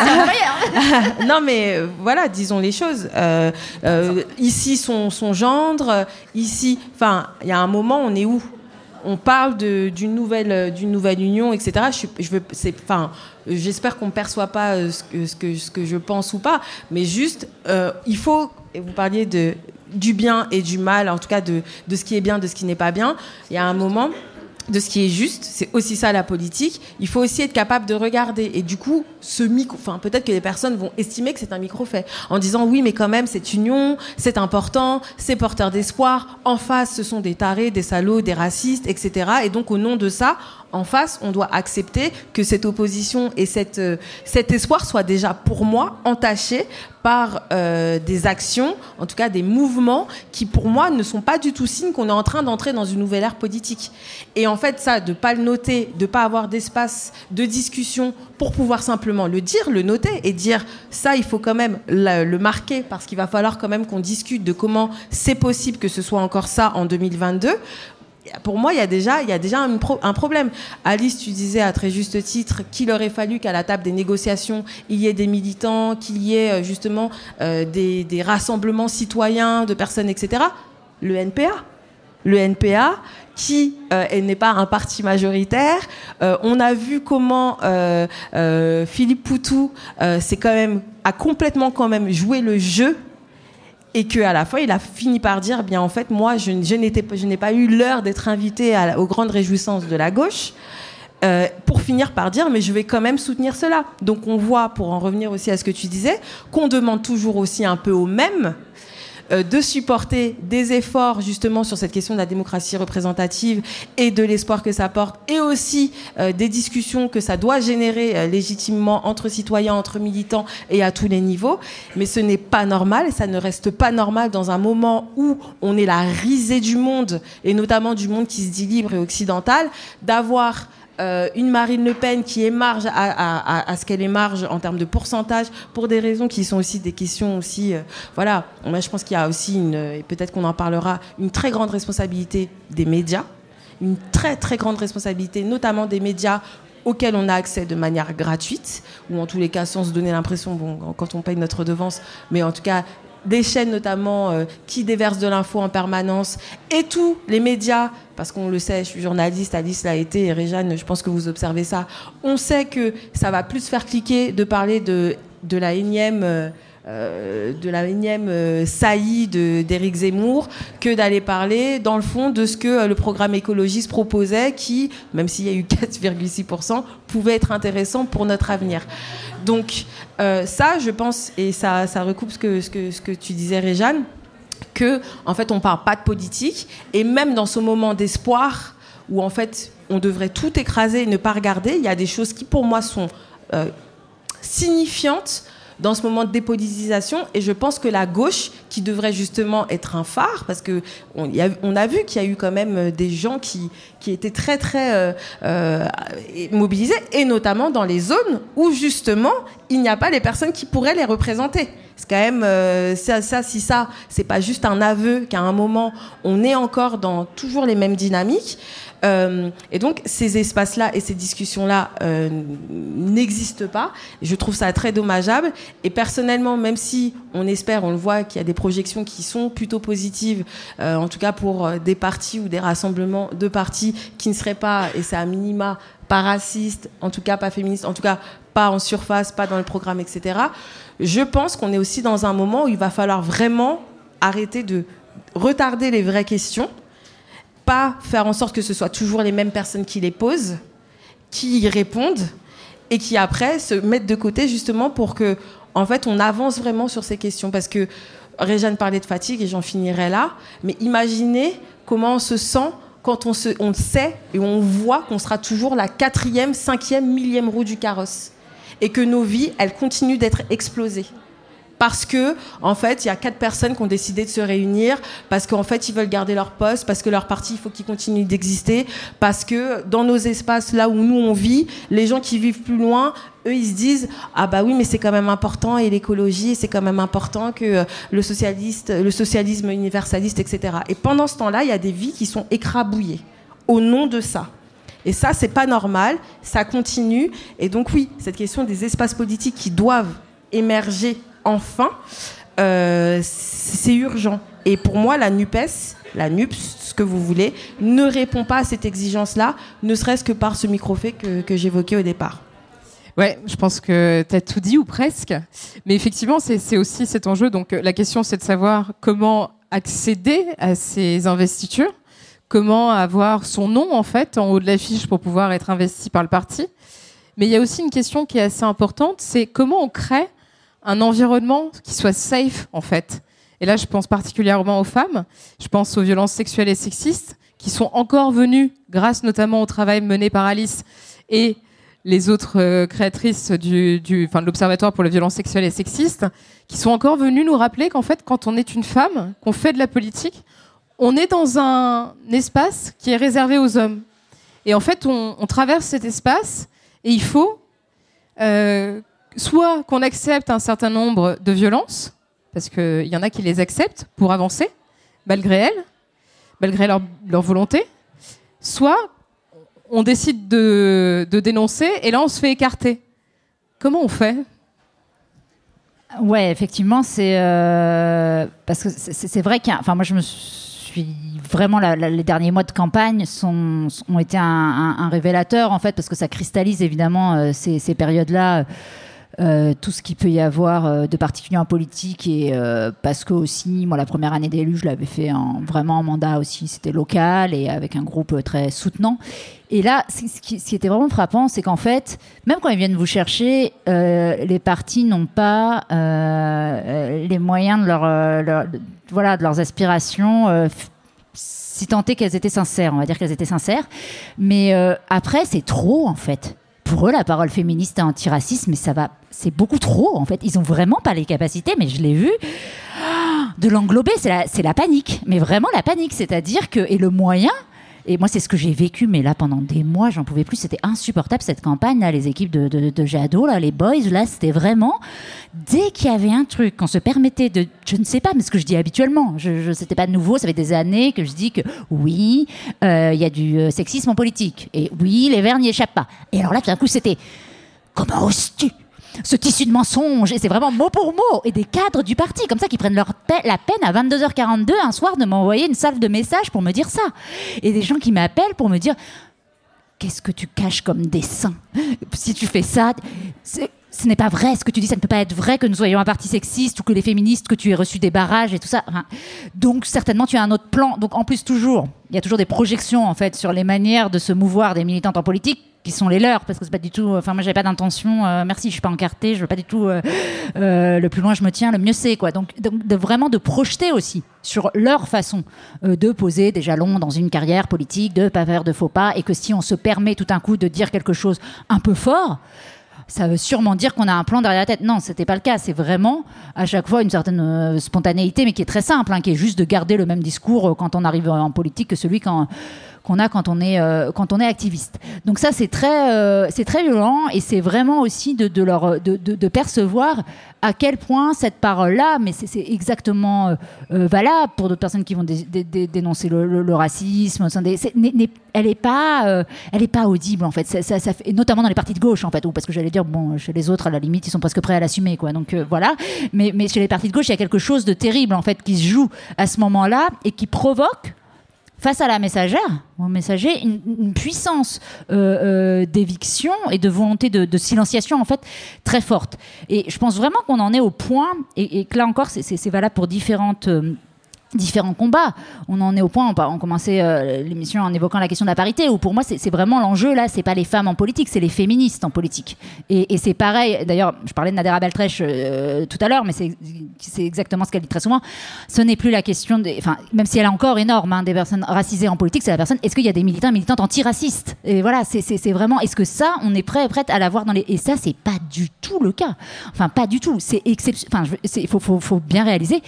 Non, non mais euh, voilà, disons les choses. Euh, euh, ici son, son gendre, ici, enfin il y a un moment, on est où ? On parle de, d'une nouvelle, d'une nouvelle union, et cetera. Je, je veux, c'est, enfin, j'espère qu'on ne perçoit pas ce que, ce, que, ce que je pense ou pas, mais juste, euh, il faut... Et vous parliez de, du bien et du mal, en tout cas de, de ce qui est bien, de ce qui n'est pas bien. Il y a un moment... de ce qui est juste, c'est aussi ça la politique. Il faut aussi être capable de regarder. Et du coup, ce micro, enfin, peut-être que les personnes vont estimer que c'est un micro fait, en disant oui, mais quand même, cette union, c'est important, c'est porteur d'espoir. En face, ce sont des tarés, des salauds, des racistes, et cetera. Et donc, au nom de ça, en face, on doit accepter que cette opposition et cette, euh, cet espoir soit déjà, pour moi, entaché par euh, des actions, en tout cas des mouvements qui, pour moi, ne sont pas du tout signes qu'on est en train d'entrer dans une nouvelle ère politique. Et en fait, ça, de ne pas le noter, de ne pas avoir d'espace de discussion pour pouvoir simplement le dire, le noter et dire ça, il faut quand même le, le marquer parce qu'il va falloir quand même qu'on discute de comment c'est possible que ce soit encore ça en deux mille vingt-deux. pour moi, il y a déjà, il y a déjà un, pro, un problème. Alice, tu disais à très juste titre qu'il aurait fallu qu'à la table des négociations, il y ait des militants, qu'il y ait justement euh, des, des rassemblements citoyens, de personnes, et cetera. Le N P A. Le N P A, qui euh, n'est pas un parti majoritaire. Euh, on a vu comment euh, euh, Philippe Poutou euh, s'est quand même, a complètement quand même joué le jeu. Et qu'à la fin, il a fini par dire, eh bien, en fait, moi, je, je, n'étais, je n'ai pas eu l'heure d'être invité à, aux grandes réjouissances de la gauche, euh, pour finir par dire, mais je vais quand même soutenir cela. Donc on voit, pour en revenir aussi à ce que tu disais, qu'on demande toujours aussi un peu aux mêmes euh, de supporter des efforts, justement, sur cette question de la démocratie représentative et de l'espoir que ça porte, et aussi euh, des discussions que ça doit générer euh, légitimement entre citoyens, entre militants et à tous les niveaux. Mais ce n'est pas normal, et ça ne reste pas normal dans un moment où on est la risée du monde, et notamment du monde qui se dit libre et occidental, d'avoir euh, une Marine Le Pen qui émarge à, à, à, à ce qu'elle émarge en termes de pourcentage, pour des raisons qui sont aussi des questions aussi, euh, voilà. Moi, je pense qu'il y a aussi une, et peut-être qu'on en parlera, une très grande responsabilité des médias, une très très grande responsabilité, notamment des médias auxquels on a accès de manière gratuite, ou en tous les cas sans se donner l'impression, bon, quand on paye notre redevance, mais en tout cas des chaînes notamment euh, qui déversent de l'info en permanence, et tous les médias, parce qu'on le sait, je suis journaliste, Alice l'a été, et Réjane, je pense que vous observez ça, on sait que ça va plus faire cliquer de parler de, de la énième... Euh, Euh, de la énième euh, saillie de, d'Éric Zemmour, que d'aller parler dans le fond de ce que euh, le programme écologiste proposait, qui, même s'il y a eu quatre virgule six pour cent, pouvait être intéressant pour notre avenir. Donc euh, ça, je pense, et ça, ça recoupe ce que, ce que, ce que tu disais, Réjane, que en fait on parle pas de politique, et même dans ce moment d'espoir où en fait on devrait tout écraser et ne pas regarder, il y a des choses qui pour moi sont euh, signifiantes dans ce moment de dépolitisation, et je pense que la gauche, qui devrait justement être un phare, parce qu'on on a vu qu'il y a eu quand même des gens qui, qui étaient très très euh, euh, mobilisés, et notamment dans les zones où justement il n'y a pas les personnes qui pourraient les représenter. C'est quand même, euh, ça, ça, si ça, c'est pas juste un aveu qu'à un moment on est encore dans toujours les mêmes dynamiques. Euh, et donc ces espaces-là et ces discussions-là euh, n'existent pas. Je trouve ça très dommageable. Et personnellement, même si on espère, on le voit, qu'il y a des projections qui sont plutôt positives, euh, en tout cas pour des partis ou des rassemblements de partis qui ne seraient pas, et c'est à minima, pas racistes, en tout cas pas féministes, en tout cas pas en surface, pas dans le programme, et cetera. Je pense qu'on est aussi dans un moment où il va falloir vraiment arrêter de retarder les vraies questions, pas faire en sorte que ce soit toujours les mêmes personnes qui les posent, qui y répondent, et qui après se mettent de côté justement pour que, en fait, on avance vraiment sur ces questions. Parce que Réjane parlait de fatigue, et j'en finirai là, mais imaginez comment on se sent quand on, se, on sait et on voit qu'on sera toujours la quatrième, cinquième, millième roue du carrosse, et que nos vies, elles continuent d'être explosées. Parce que, en fait, il y a quatre personnes qui ont décidé de se réunir, parce qu'en fait, ils veulent garder leur poste, parce que leur parti, il faut qu'il continue d'exister, parce que dans nos espaces, là où nous, on vit, les gens qui vivent plus loin, eux, ils se disent « Ah bah oui, mais c'est quand même important, et l'écologie, c'est quand même important que le, socialiste, le socialisme universaliste, et cetera » Et pendant ce temps-là, il y a des vies qui sont écrabouillées au nom de ça. Et ça, c'est pas normal, ça continue. Et donc oui, cette question des espaces politiques qui doivent émerger enfin, euh, c'est urgent. Et pour moi, la NUPES, la NUPES, ce que vous voulez, ne répond pas à cette exigence-là, ne serait-ce que par ce micro-fait que, que j'évoquais au départ. Ouais, je pense que tu as tout dit, ou presque. Mais effectivement, c'est, c'est aussi cet enjeu. Donc la question, c'est de savoir comment accéder à ces investitures. Comment avoir son nom, en fait, en haut de l'affiche pour pouvoir être investi par le parti. Mais il y a aussi une question qui est assez importante, c'est comment on crée un environnement qui soit safe, en fait. Et là, je pense particulièrement aux femmes. Je pense aux violences sexuelles et sexistes qui sont encore venues, grâce notamment au travail mené par Alice et les autres euh, créatrices du, du, enfin, de l'Observatoire pour les violences sexuelles et sexistes, qui sont encore venues nous rappeler qu'en fait, quand on est une femme, qu'on fait de la politique, on est dans un espace qui est réservé aux hommes. Et en fait, on, on traverse cet espace et il faut euh, soit qu'on accepte un certain nombre de violences, parce qu'il y en a qui les acceptent pour avancer, malgré elles, malgré leur, leur volonté, soit on décide de, de dénoncer et là on se fait écarter. Comment on fait ? Ouais, effectivement, c'est euh, parce que c'est, c'est vrai qu'il y a, enfin, moi, je me suis vraiment la, la, les derniers mois de campagne sont, sont ont été un, un, un révélateur en fait, parce que ça cristallise évidemment euh, ces, ces périodes-là. Euh, tout ce qu'il peut y avoir euh, de particulier en politique et euh, parce que aussi moi la première année d'élu je l'avais fait en, vraiment en mandat aussi, c'était local et avec un groupe très soutenant, et là ce qui, ce qui était vraiment frappant c'est qu'en fait même quand ils viennent vous chercher euh, les partis n'ont pas euh, les moyens de, leur, euh, leur, de, voilà, de leurs aspirations euh, si tant est qu'elles étaient sincères, on va dire qu'elles étaient sincères, mais euh, après c'est trop en fait. Pour eux, la parole féministe et antiraciste, mais ça va, c'est beaucoup trop, en fait. Ils ont vraiment pas les capacités, mais je l'ai vu, de l'englober. C'est la, c'est la panique, mais vraiment la panique. C'est-à-dire que, et le moyen, et moi, c'est ce que j'ai vécu, mais là, pendant des mois, j'en pouvais plus. C'était insupportable, cette campagne, là, les équipes de, de, de Jadot, là, les boys, là, c'était vraiment, dès qu'il y avait un truc, qu'on se permettait de, je ne sais pas, mais ce que je dis habituellement, je, je, c'était pas nouveau, ça fait des années que je dis que oui, il euh, y a du sexisme en politique. Et oui, les Verts n'y échappent pas. Et alors là, tout d'un coup, c'était, comment oses-tu? Ce tissu de mensonges, et c'est vraiment mot pour mot, et des cadres du parti, comme ça, qui prennent leur pe- la peine à vingt-deux heures quarante-deux un soir de m'envoyer une salve de messages pour me dire ça. Et des gens qui m'appellent pour me dire « Qu'est-ce que tu caches comme dessin ? Si tu fais ça, c'est, ce n'est pas vrai ce que tu dis, ça ne peut pas être vrai que nous soyons un parti sexiste ou que les féministes, que tu aies reçu des barrages et tout ça. Enfin, » donc certainement, tu as un autre plan. Donc en plus, toujours, il y a toujours des projections en fait, sur les manières de se mouvoir des militantes en politique, qui sont les leurs, parce que c'est pas du tout... Enfin, moi, j'avais pas d'intention. Euh, merci, je suis pas encartée. Je veux pas du tout... Euh, euh, le plus loin je me tiens, le mieux c'est, quoi. Donc, de, de vraiment de projeter aussi sur leur façon euh, de poser des jalons dans une carrière politique, de pas faire de faux pas, et que si on se permet tout d'un coup de dire quelque chose un peu fort, ça veut sûrement dire qu'on a un plan derrière la tête. Non, c'était pas le cas. C'est vraiment, à chaque fois, une certaine euh, spontanéité, mais qui est très simple, hein, qui est juste de garder le même discours euh, quand on arrive en politique que celui quand... qu'on a quand on est euh, quand on est activiste. Donc ça c'est très euh, c'est très violent, et c'est vraiment aussi de de leur de de, de percevoir à quel point cette parole là, mais c'est, c'est exactement euh, euh, valable pour d'autres personnes qui vont dé- dé- dé- dénoncer le, le, le racisme. C'est, c'est, n'est, n'est, elle est pas euh, elle est pas audible en fait. Ça, ça, ça, et notamment dans les partis de gauche en fait, ou parce que j'allais dire bon chez les autres à la limite ils sont presque prêts à l'assumer quoi. Donc euh, voilà. Mais mais chez les partis de gauche il y a quelque chose de terrible en fait qui se joue à ce moment là et qui provoque face à la messagère, au messager, une, une puissance euh, euh, d'éviction et de volonté de, de silenciation en fait très forte. Et je pense vraiment qu'on en est au point, et, et que là encore, c'est, c'est, c'est valable pour différentes... Euh, différents combats. On en est au point, on, on commençait euh, l'émission en évoquant la question de la parité, où pour moi c'est, c'est vraiment l'enjeu là, c'est pas les femmes en politique, c'est les féministes en politique. Et, et c'est pareil, d'ailleurs je parlais de Nadéra Belletreche euh, tout à l'heure, mais c'est, c'est exactement ce qu'elle dit très souvent, ce n'est plus la question, des, enfin, même si elle est encore énorme, hein, des personnes racisées en politique, c'est la personne, est-ce qu'il y a des militants et militantes antiracistes ? Et voilà, c'est, c'est, c'est vraiment, est-ce que ça, on est prêt, prête à l'avoir dans les... Et ça, c'est pas du tout le cas. Enfin, pas du tout, c'est exceptionnel, enfin, il faut, faut, faut bien réaliser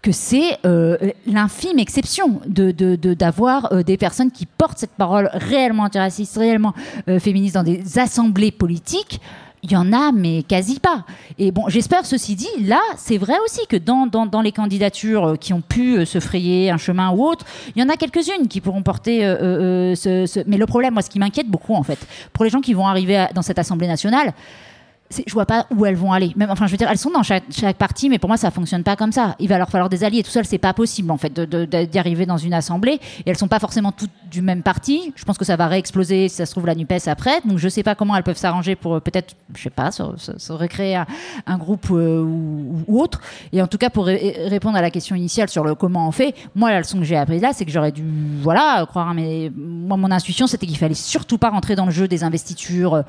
que c'est euh, l'infime exception de, de, de, d'avoir euh, des personnes qui portent cette parole réellement antiraciste, réellement euh, féministe dans des assemblées politiques. Il y en a, mais quasi pas. Et bon, j'espère, ceci dit, là, c'est vrai aussi que dans, dans, dans les candidatures qui ont pu se frayer un chemin ou autre, il y en a quelques-unes qui pourront porter euh, euh, ce, ce... Mais le problème, moi, ce qui m'inquiète beaucoup, en fait, pour les gens qui vont arriver à, dans cette Assemblée nationale, c'est, je vois pas où elles vont aller. Même, enfin, je veux dire, elles sont dans chaque, chaque parti, mais pour moi, ça fonctionne pas comme ça. Il va leur falloir des alliés. Tout seul, c'est pas possible, en fait, de, de, d'y arriver dans une assemblée. Et elles sont pas forcément toutes du même parti. Je pense que ça va réexploser si ça se trouve la NUPES après. Donc, je sais pas comment elles peuvent s'arranger pour peut-être, je sais pas, se, se, se recréer un, un groupe euh, ou, ou autre. Et en tout cas, pour ré- répondre à la question initiale sur le comment on fait, moi, la leçon que j'ai apprise là, c'est que j'aurais dû, voilà, croire à mes, moi, mon intuition, c'était qu'il fallait surtout pas rentrer dans le jeu des investitures,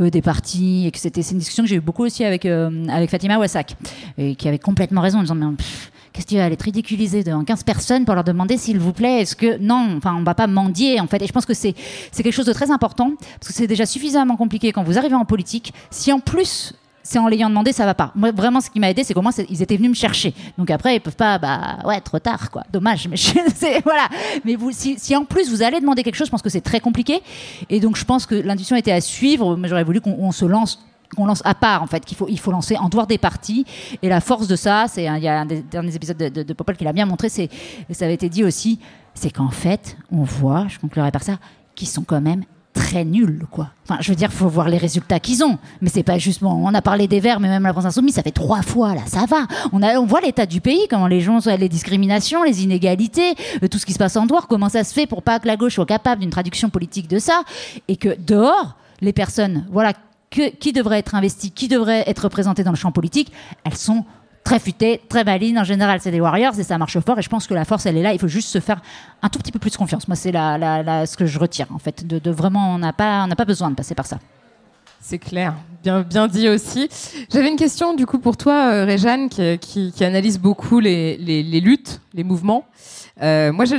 euh, des partis, et que c'était, c'est une discussion que j'ai eu beaucoup aussi avec, euh, avec Fatima Ouassac, et qui avait complètement raison en disant mais pff, qu'est-ce que tu vas aller te ridiculiser devant quinze personnes pour leur demander s'il vous plaît est-ce que non, enfin on va pas mendier en fait. Et je pense que c'est, c'est quelque chose de très important, parce que c'est déjà suffisamment compliqué quand vous arrivez en politique, si en plus c'est en l'ayant demandé, ça va pas. Moi, vraiment, ce qui m'a aidé, c'est qu'au moins, ils étaient venus me chercher. Donc après, ils peuvent pas, bah, ouais, trop tard, quoi. Dommage, mais je, c'est, voilà. Mais vous, si, si en plus vous allez demander quelque chose, je pense que c'est très compliqué. Et donc, je pense que l'intuition était à suivre. Mais j'aurais voulu qu'on on se lance qu'on lance à part, en fait, qu'il faut, il faut lancer en dehors des partis. Et la force de ça, c'est, il y a un des derniers épisodes de, de, de Popol qui l'a bien montré, c'est, et ça avait été dit aussi, c'est qu'en fait, on voit, je conclurai par ça, qu'ils sont quand même très nuls, quoi. Enfin, je veux dire, il faut voir les résultats qu'ils ont. Mais c'est pas juste... Bon, on a parlé des Verts, mais même la France Insoumise, ça fait trois fois, là, ça va. On, a, on voit l'état du pays, comment les gens... Les discriminations, les inégalités, tout ce qui se passe en dehors, comment ça se fait pour pas que la gauche soit capable d'une traduction politique de ça, et que, dehors, les personnes... Voilà, Que, qui devrait être investi, qui devrait être représenté dans le champ politique, elles sont très futées, très malines. En général, c'est des warriors et ça marche fort. Et je pense que la force, elle est là. Il faut juste se faire un tout petit peu plus confiance. Moi, c'est la, la, la, ce que je retire, en fait. De, de vraiment, on n'a pas, on n'a pas besoin de passer par ça. C'est clair. Bien, bien dit aussi. J'avais une question, du coup, pour toi, Réjane, qui, qui, qui analyse beaucoup les, les, les luttes, les mouvements. Euh, moi, j'ai...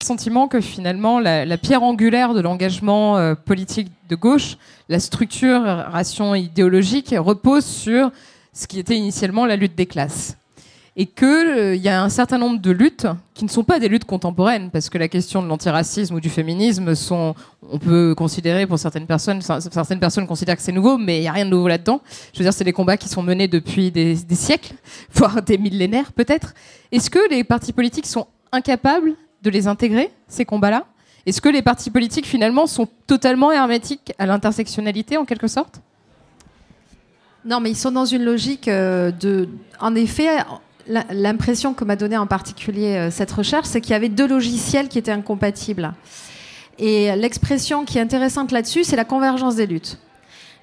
Sentiment que finalement la, la pierre angulaire de l'engagement euh, politique de gauche, la structuration idéologique repose sur ce qui était initialement la lutte des classes, et que il euh, y a un certain nombre de luttes qui ne sont pas des luttes contemporaines, parce que la question de l'antiracisme ou du féminisme sont, on peut considérer pour certaines personnes, certaines personnes considèrent que c'est nouveau, mais il n'y a rien de nouveau là-dedans. Je veux dire, c'est des combats qui sont menés depuis des, des siècles, voire des millénaires peut-être. Est-ce que les partis politiques sont incapables de les intégrer, ces combats-là? Est-ce que les partis politiques, finalement, sont totalement hermétiques à l'intersectionnalité, en quelque sorte? Non, mais ils sont dans une logique de... En effet, l'impression que m'a donnée en particulier cette recherche, c'est qu'il y avait deux logiciels qui étaient incompatibles. Et l'expression qui est intéressante là-dessus, c'est la convergence des luttes.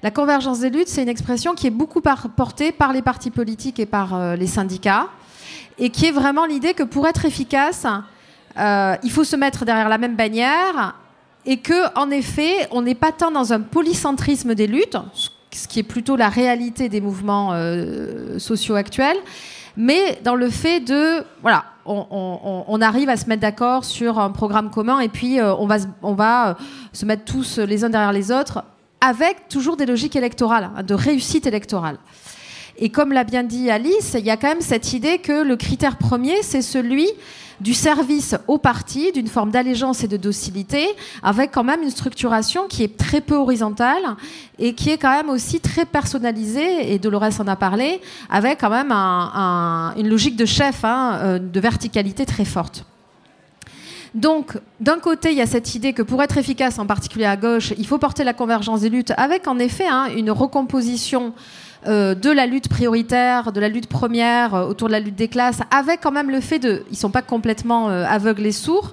La convergence des luttes, c'est une expression qui est beaucoup portée par les partis politiques et par les syndicats, et qui est vraiment l'idée que pour être efficace... Euh, il faut se mettre derrière la même bannière, et que, en effet, on n'est pas tant dans un polycentrisme des luttes, ce qui est plutôt la réalité des mouvements euh, sociaux actuels, mais dans le fait de, voilà, on, on, on arrive à se mettre d'accord sur un programme commun, et puis euh, on va, on va se mettre tous les uns derrière les autres, avec toujours des logiques électorales, de réussite électorale. Et comme l'a bien dit Alice, il y a quand même cette idée que le critère premier, c'est celui du service au parti, d'une forme d'allégeance et de docilité, avec quand même une structuration qui est très peu horizontale et qui est quand même aussi très personnalisée, et Dolores en a parlé, avec quand même un, un, une logique de chef, hein, de verticalité très forte. Donc, d'un côté, il y a cette idée que pour être efficace, en particulier à gauche, il faut porter la convergence des luttes, avec en effet hein, une recomposition Euh, de la lutte prioritaire, de la lutte première, euh, autour de la lutte des classes, avec quand même le fait de... Ils ne sont pas complètement euh, aveugles et sourds.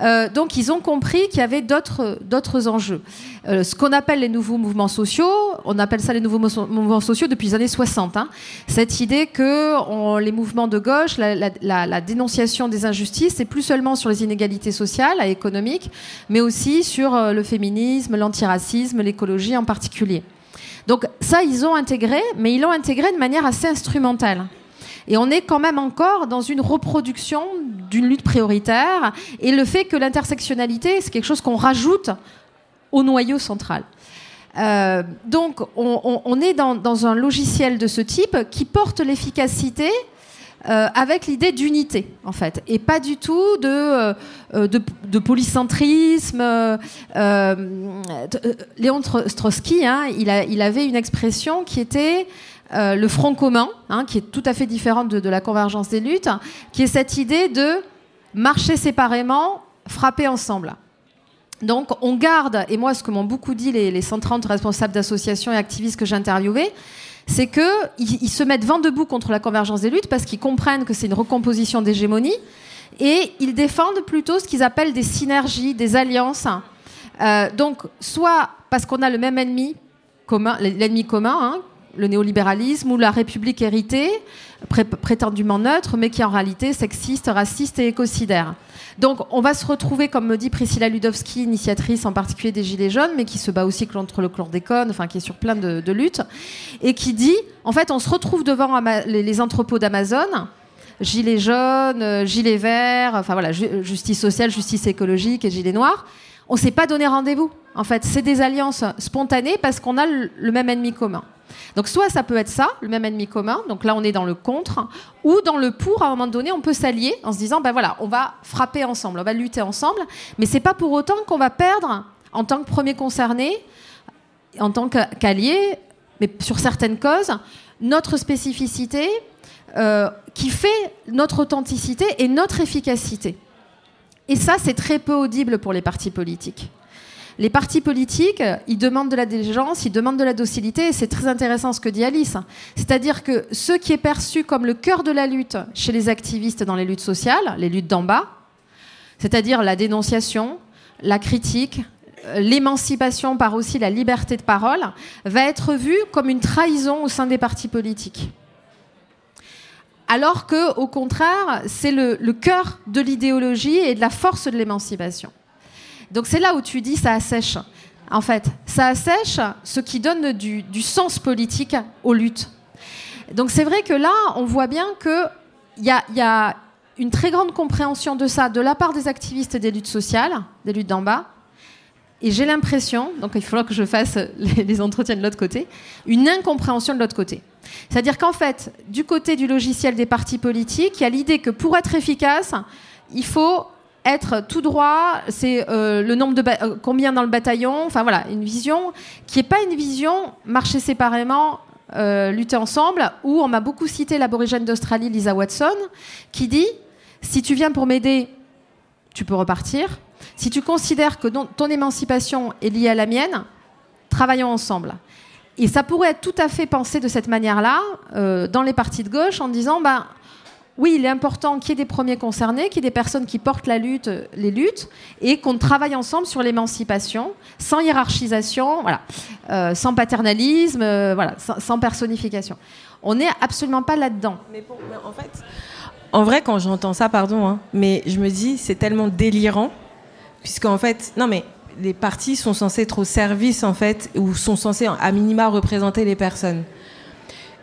Euh, donc, ils ont compris qu'il y avait d'autres, d'autres enjeux. Euh, ce qu'on appelle les nouveaux mouvements sociaux, on appelle ça les nouveaux mo- mouvements sociaux depuis les années soixante. Hein. Cette idée que on, les mouvements de gauche, la, la, la, la dénonciation des injustices, c'est plus seulement sur les inégalités sociales et économiques, mais aussi sur euh, le féminisme, l'antiracisme, l'écologie en particulier. Donc ça, ils ont intégré, mais ils l'ont intégré de manière assez instrumentale. Et on est quand même encore dans une reproduction d'une lutte prioritaire, et le fait que l'intersectionnalité, c'est quelque chose qu'on rajoute au noyau central. Euh, donc on, on, on est dans, dans un logiciel de ce type qui porte l'efficacité euh, avec l'idée d'unité, en fait, et pas du tout de, euh, de, de polycentrisme. Euh, euh, Léon Trotsky, hein, il, a, il avait une expression qui était euh, le front commun, hein, qui est tout à fait différente de, de la convergence des luttes, qui est cette idée de marcher séparément, frapper ensemble. Donc on garde, et moi ce que m'ont beaucoup dit les, les cent trente responsables d'associations et activistes que j'ai interviewés, c'est qu'ils ils se mettent vent debout contre la convergence des luttes parce qu'ils comprennent que c'est une recomposition d'hégémonie, et ils défendent plutôt ce qu'ils appellent des synergies, des alliances. Euh, donc, soit parce qu'on a le même ennemi commun, l'ennemi commun, hein, le néolibéralisme ou la République héritée, pré- prétendument neutre, mais qui en réalité sexiste, raciste et écocidaire. Donc on va se retrouver, comme me dit Priscilla Ludowski, initiatrice en particulier des Gilets jaunes, mais qui se bat aussi contre le chlordécone, enfin qui est sur plein de, de luttes, et qui dit, en fait on se retrouve devant Ama- les, les entrepôts d'Amazon, Gilets jaunes, Gilets verts, enfin voilà, ju- justice sociale, justice écologique et Gilets noirs. On ne s'est pas donné rendez-vous. En fait, c'est des alliances spontanées parce qu'on a le même ennemi commun. Donc soit ça peut être ça, le même ennemi commun, donc là on est dans le contre, ou dans le pour, à un moment donné on peut s'allier en se disant ben voilà, on va frapper ensemble, on va lutter ensemble, mais c'est pas pour autant qu'on va perdre en tant que premier concerné, en tant qu'allié, mais sur certaines causes, notre spécificité euh, qui fait notre authenticité et notre efficacité. Et ça c'est très peu audible pour les partis politiques. Les partis politiques, ils demandent de la diligence, ils demandent de la docilité, et c'est très intéressant ce que dit Alice. C'est-à-dire que ce qui est perçu comme le cœur de la lutte chez les activistes dans les luttes sociales, les luttes d'en bas, c'est-à-dire la dénonciation, la critique, l'émancipation par aussi la liberté de parole, va être vu comme une trahison au sein des partis politiques. Alors que, au contraire, c'est le, le cœur de l'idéologie et de la force de l'émancipation. Donc c'est là où tu dis ça assèche. En fait, ça assèche ce qui donne du, du sens politique aux luttes. Donc c'est vrai que là, on voit bien qu'il y a, y a une très grande compréhension de ça de la part des activistes des luttes sociales, des luttes d'en bas. Et j'ai l'impression, donc il faudra que je fasse les, les entretiens de l'autre côté, une incompréhension de l'autre côté. C'est-à-dire qu'en fait, du côté du logiciel des partis politiques, il y a l'idée que pour être efficace, il faut... être tout droit, c'est euh, le nombre de ba- euh, combien dans le bataillon, enfin voilà, une vision qui n'est pas une vision marcher séparément, euh, lutter ensemble, où on m'a beaucoup cité l'aborigène d'Australie, Lisa Watson, qui dit, si tu viens pour m'aider, tu peux repartir. Si tu considères que don- ton émancipation est liée à la mienne, travaillons ensemble. Et ça pourrait être tout à fait pensé de cette manière-là, euh, dans les partis de gauche, en disant, ben, oui, il est important qu'il y ait des premiers concernés, qu'il y ait des personnes qui portent la lutte, les luttes, et qu'on travaille ensemble sur l'émancipation, sans hiérarchisation, voilà, euh, sans paternalisme, euh, voilà, sans, sans personnification. On n'est absolument pas là-dedans. Mais pour, mais en fait, en vrai, quand j'entends ça, pardon, hein, mais je me dis, c'est tellement délirant, puisqu'en fait, non mais les partis sont censés être au service, en fait, ou sont censés à minima représenter les personnes.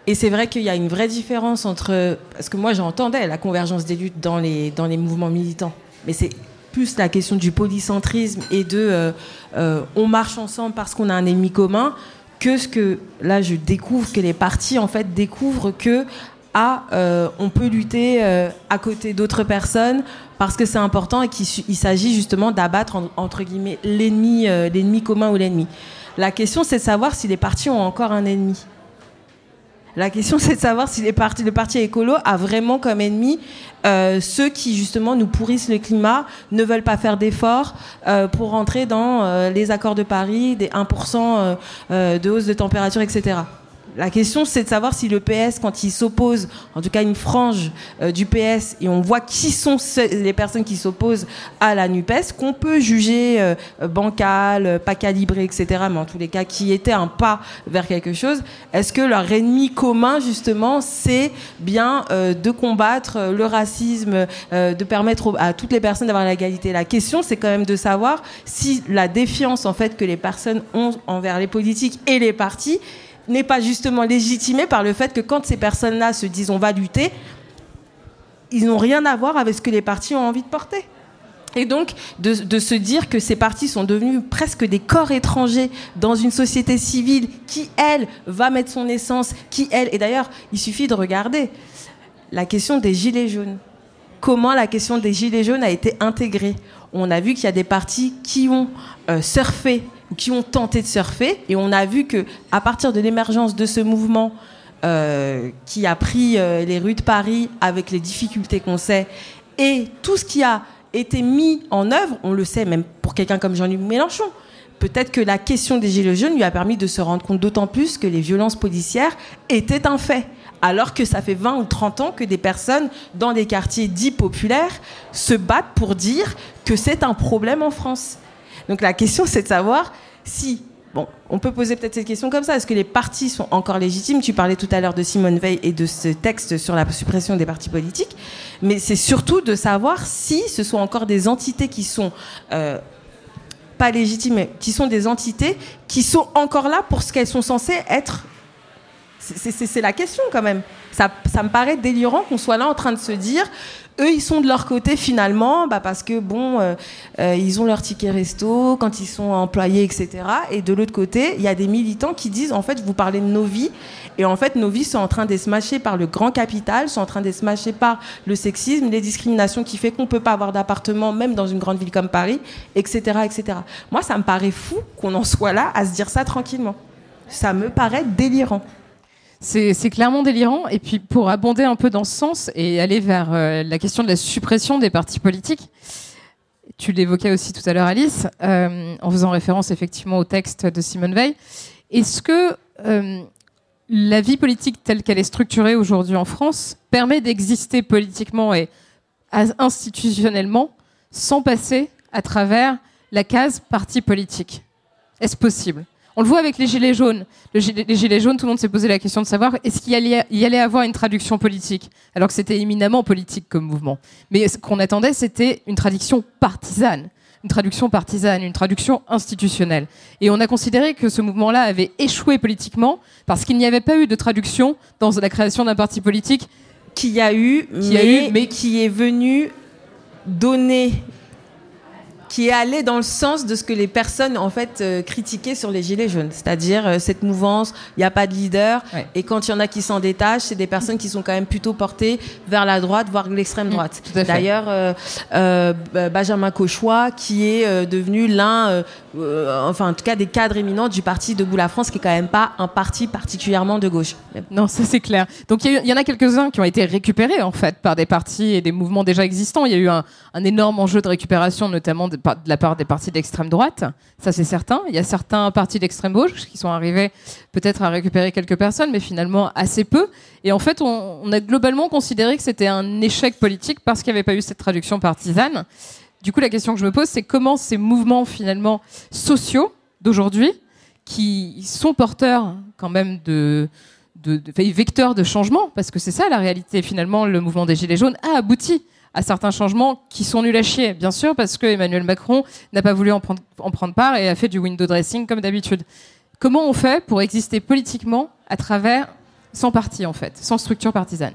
Et c'est vrai qu'il y a une vraie différence entre... Parce que moi, j'entendais la convergence des luttes dans les, dans les mouvements militants. Mais c'est plus la question du polycentrisme et de... Euh, euh, on marche ensemble parce qu'on a un ennemi commun que ce que... Là, je découvre que les partis, en fait, découvrent que... Ah, euh, on peut lutter euh, à côté d'autres personnes parce que c'est important et qu'il il s'agit justement d'abattre, en, entre guillemets, l'ennemi, euh, l'ennemi commun ou l'ennemi. La question, c'est de savoir si les partis ont encore un ennemi. La question, c'est de savoir si les partis, le parti écolo a vraiment comme ennemi euh, ceux qui, justement, nous pourrissent le climat, ne veulent pas faire d'efforts euh, pour rentrer dans euh, les accords de Paris, des un pour cent euh, de hausse de température, et cetera. La question, c'est de savoir si le P S, quand il s'oppose, en tout cas une frange euh, du P S, et on voit qui sont les personnes qui s'opposent à la NUPES, qu'on peut juger euh, bancale, pas calibrée, et cetera, mais en tous les cas, qui était un pas vers quelque chose, est-ce que leur ennemi commun, justement, c'est bien euh, de combattre le racisme, euh, de permettre aux, à toutes les personnes d'avoir l'égalité? La question, c'est quand même de savoir si la défiance, en fait, que les personnes ont envers les politiques et les partis n'est pas justement légitimé par le fait que quand ces personnes-là se disent on va lutter, ils n'ont rien à voir avec ce que les partis ont envie de porter. Et donc de, de se dire que ces partis sont devenus presque des corps étrangers dans une société civile qui, elle, va mettre son essence, qui, elle... Et d'ailleurs, il suffit de regarder la question des Gilets jaunes. Comment la question des Gilets jaunes a été intégrée? On a vu qu'il y a des partis qui ont euh, surfé, qui ont tenté de surfer, et on a vu qu'à partir de l'émergence de ce mouvement euh, qui a pris euh, les rues de Paris avec les difficultés qu'on sait, et tout ce qui a été mis en œuvre, on le sait même pour quelqu'un comme Jean-Luc Mélenchon, peut-être que la question des Gilets jaunes lui a permis de se rendre compte d'autant plus que les violences policières étaient un fait, alors que ça fait vingt ou trente ans que des personnes dans des quartiers dits populaires se battent pour dire que c'est un problème en France. Donc la question, c'est de savoir si Bon, on peut poser peut-être cette question comme ça. Est-ce que les partis sont encore légitimes? Tu parlais tout à l'heure de Simone Weil et de ce texte sur la suppression des partis politiques. Mais c'est surtout de savoir si ce sont encore des entités qui sont euh, pas légitimes, mais qui sont des entités qui sont encore là pour ce qu'elles sont censées être. C'est, c'est, c'est la question quand même. Ça, ça me paraît délirant qu'on soit là en train de se dire... Eux, ils sont de leur côté finalement, bah parce que bon, euh, euh, ils ont leur ticket resto quand ils sont employés, et cetera. Et de l'autre côté, il y a des militants qui disent, en fait, vous parlez de nos vies, et en fait, nos vies sont en train d'être smashées par le grand capital, sont en train d'être smashées par le sexisme, les discriminations qui fait qu'on peut pas avoir d'appartement, même dans une grande ville comme Paris, et cetera, et cetera. Moi, ça me paraît fou qu'on en soit là à se dire ça tranquillement. Ça me paraît délirant. C'est, c'est clairement délirant. Et puis, pour abonder un peu dans ce sens et aller vers euh, la question de la suppression des partis politiques, tu l'évoquais aussi tout à l'heure, Alice, euh, en faisant référence effectivement au texte de Simone Weil. Est-ce que euh, la vie politique telle qu'elle est structurée aujourd'hui en France permet d'exister politiquement et institutionnellement sans passer à travers la case parti politique? Est-ce possible ? On le voit avec les Gilets jaunes. Le gilet, les Gilets jaunes, tout le monde s'est posé la question de savoir est-ce qu'il y allait, y allait avoir une traduction politique, alors que c'était éminemment politique comme mouvement. Mais ce qu'on attendait, c'était une traduction partisane, une traduction partisane, une traduction institutionnelle. Et on a considéré que ce mouvement-là avait échoué politiquement parce qu'il n'y avait pas eu de traduction dans la création d'un parti politique qui a eu, qui mais, a eu mais qui est venu donner... qui est allé dans le sens de ce que les personnes en fait euh, critiquaient sur les Gilets jaunes, c'est-à-dire euh, cette mouvance, il n'y a pas de leader, ouais. Et quand il y en a qui s'en détachent, c'est des personnes qui sont quand même plutôt portées vers la droite, voire l'extrême droite. Mmh, d'ailleurs, euh, euh, Benjamin Cauchois, qui est euh, devenu l'un, euh, euh, enfin en tout cas des cadres éminents du parti Debout la France, qui est quand même pas un parti particulièrement de gauche. Non, ça c'est clair. Donc il y, y en a quelques-uns qui ont été récupérés en fait par des partis et des mouvements déjà existants. Il y a eu un, un énorme enjeu de récupération, notamment de de la part des partis d'extrême droite, ça c'est certain. Il y a certains partis d'extrême gauche qui sont arrivés peut-être à récupérer quelques personnes, mais finalement assez peu. Et en fait, on, on a globalement considéré que c'était un échec politique parce qu'il n'y avait pas eu cette traduction partisane. Du coup, la question que je me pose, c'est comment ces mouvements finalement sociaux d'aujourd'hui, qui sont porteurs quand même de... de, de enfin, vecteurs de changement, parce que c'est ça la réalité finalement, le mouvement des Gilets jaunes a abouti à certains changements qui sont nuls à chier, bien sûr, parce que Emmanuel Macron n'a pas voulu en prendre, en prendre part et a fait du window dressing comme d'habitude. Comment on fait pour exister politiquement à travers, sans parti en fait, sans structure partisane ?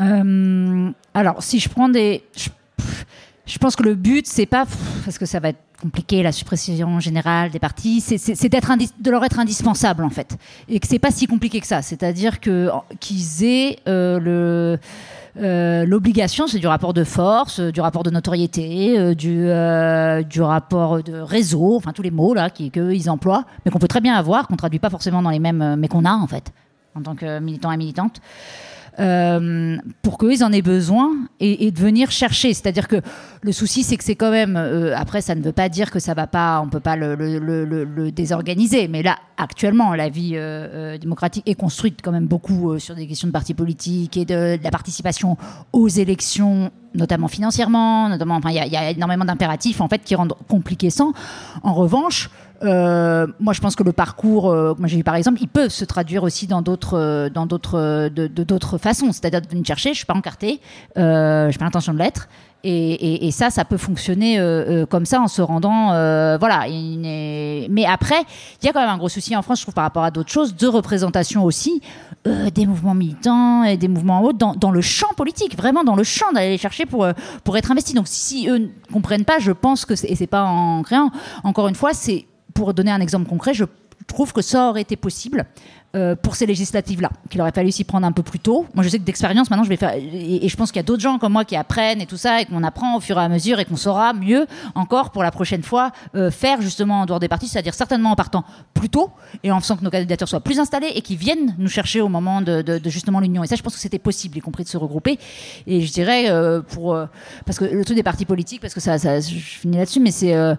euh, Alors, si je prends des... Je, je pense que le but, c'est pas... Parce que ça va être compliqué, la suppression générale des partis, c'est, c'est, c'est d'être indi- de leur être indispensable, en fait. Et que c'est pas si compliqué que ça. C'est-à-dire que, qu'ils aient euh, le... Euh, l'obligation, c'est du rapport de force, euh, du rapport de notoriété, euh, du, euh, du rapport de réseau, enfin tous les mots là qui, qu'ils emploient, mais qu'on peut très bien avoir, qu'on traduit pas forcément dans les mêmes, euh, mais qu'on a en fait, en tant que militant et militante, euh, pour qu'ils en aient besoin et, et de venir chercher. C'est-à-dire que le souci, c'est que c'est quand même, euh, après ça ne veut pas dire que ça va pas, on peut pas le, le, le, le désorganiser, mais là, actuellement, la vie euh, euh, démocratique est construite quand même beaucoup euh, sur des questions de partis politiques et de, de la participation aux élections, notamment financièrement, notamment, enfin, il y, y a énormément d'impératifs, en fait, qui rendent compliqué ça. En revanche, euh, moi, je pense que le parcours, euh, moi, j'ai vu par exemple, ils peuvent se traduire aussi dans d'autres, euh, dans d'autres, euh, de, de d'autres façons, c'est-à-dire de venir chercher, je suis pas encartée, euh, j'ai pas l'intention de l'être. Et, et, et ça, ça peut fonctionner euh, euh, comme ça en se rendant, euh, voilà. Et, mais après, il y a quand même un gros souci en France, je trouve, par rapport à d'autres choses, de représentation aussi euh, des mouvements militants et des mouvements autres dans, dans le champ politique, vraiment dans le champ d'aller les chercher pour pour être investis. Donc si eux ne comprennent pas, je pense que c'est, et c'est pas en créant. Encore une fois, c'est pour donner un exemple concret, je trouve que ça aurait été possible. Euh, pour ces législatives-là, qu'il aurait fallu s'y prendre un peu plus tôt. Moi, je sais que d'expérience, maintenant, je vais faire... Et, et je pense qu'il y a d'autres gens comme moi qui apprennent et tout ça, et qu'on apprend au fur et à mesure, et qu'on saura mieux encore pour la prochaine fois euh, faire, justement, en dehors des partis, c'est-à-dire certainement en partant plus tôt, et en faisant que nos candidatures soient plus installées, et qu'ils viennent nous chercher au moment de, de, de justement, l'union. Et ça, je pense que c'était possible, y compris de se regrouper. Et je dirais, euh, pour... Euh, parce que le truc des partis politiques, parce que ça... ça je finis là-dessus, mais c'est... Euh,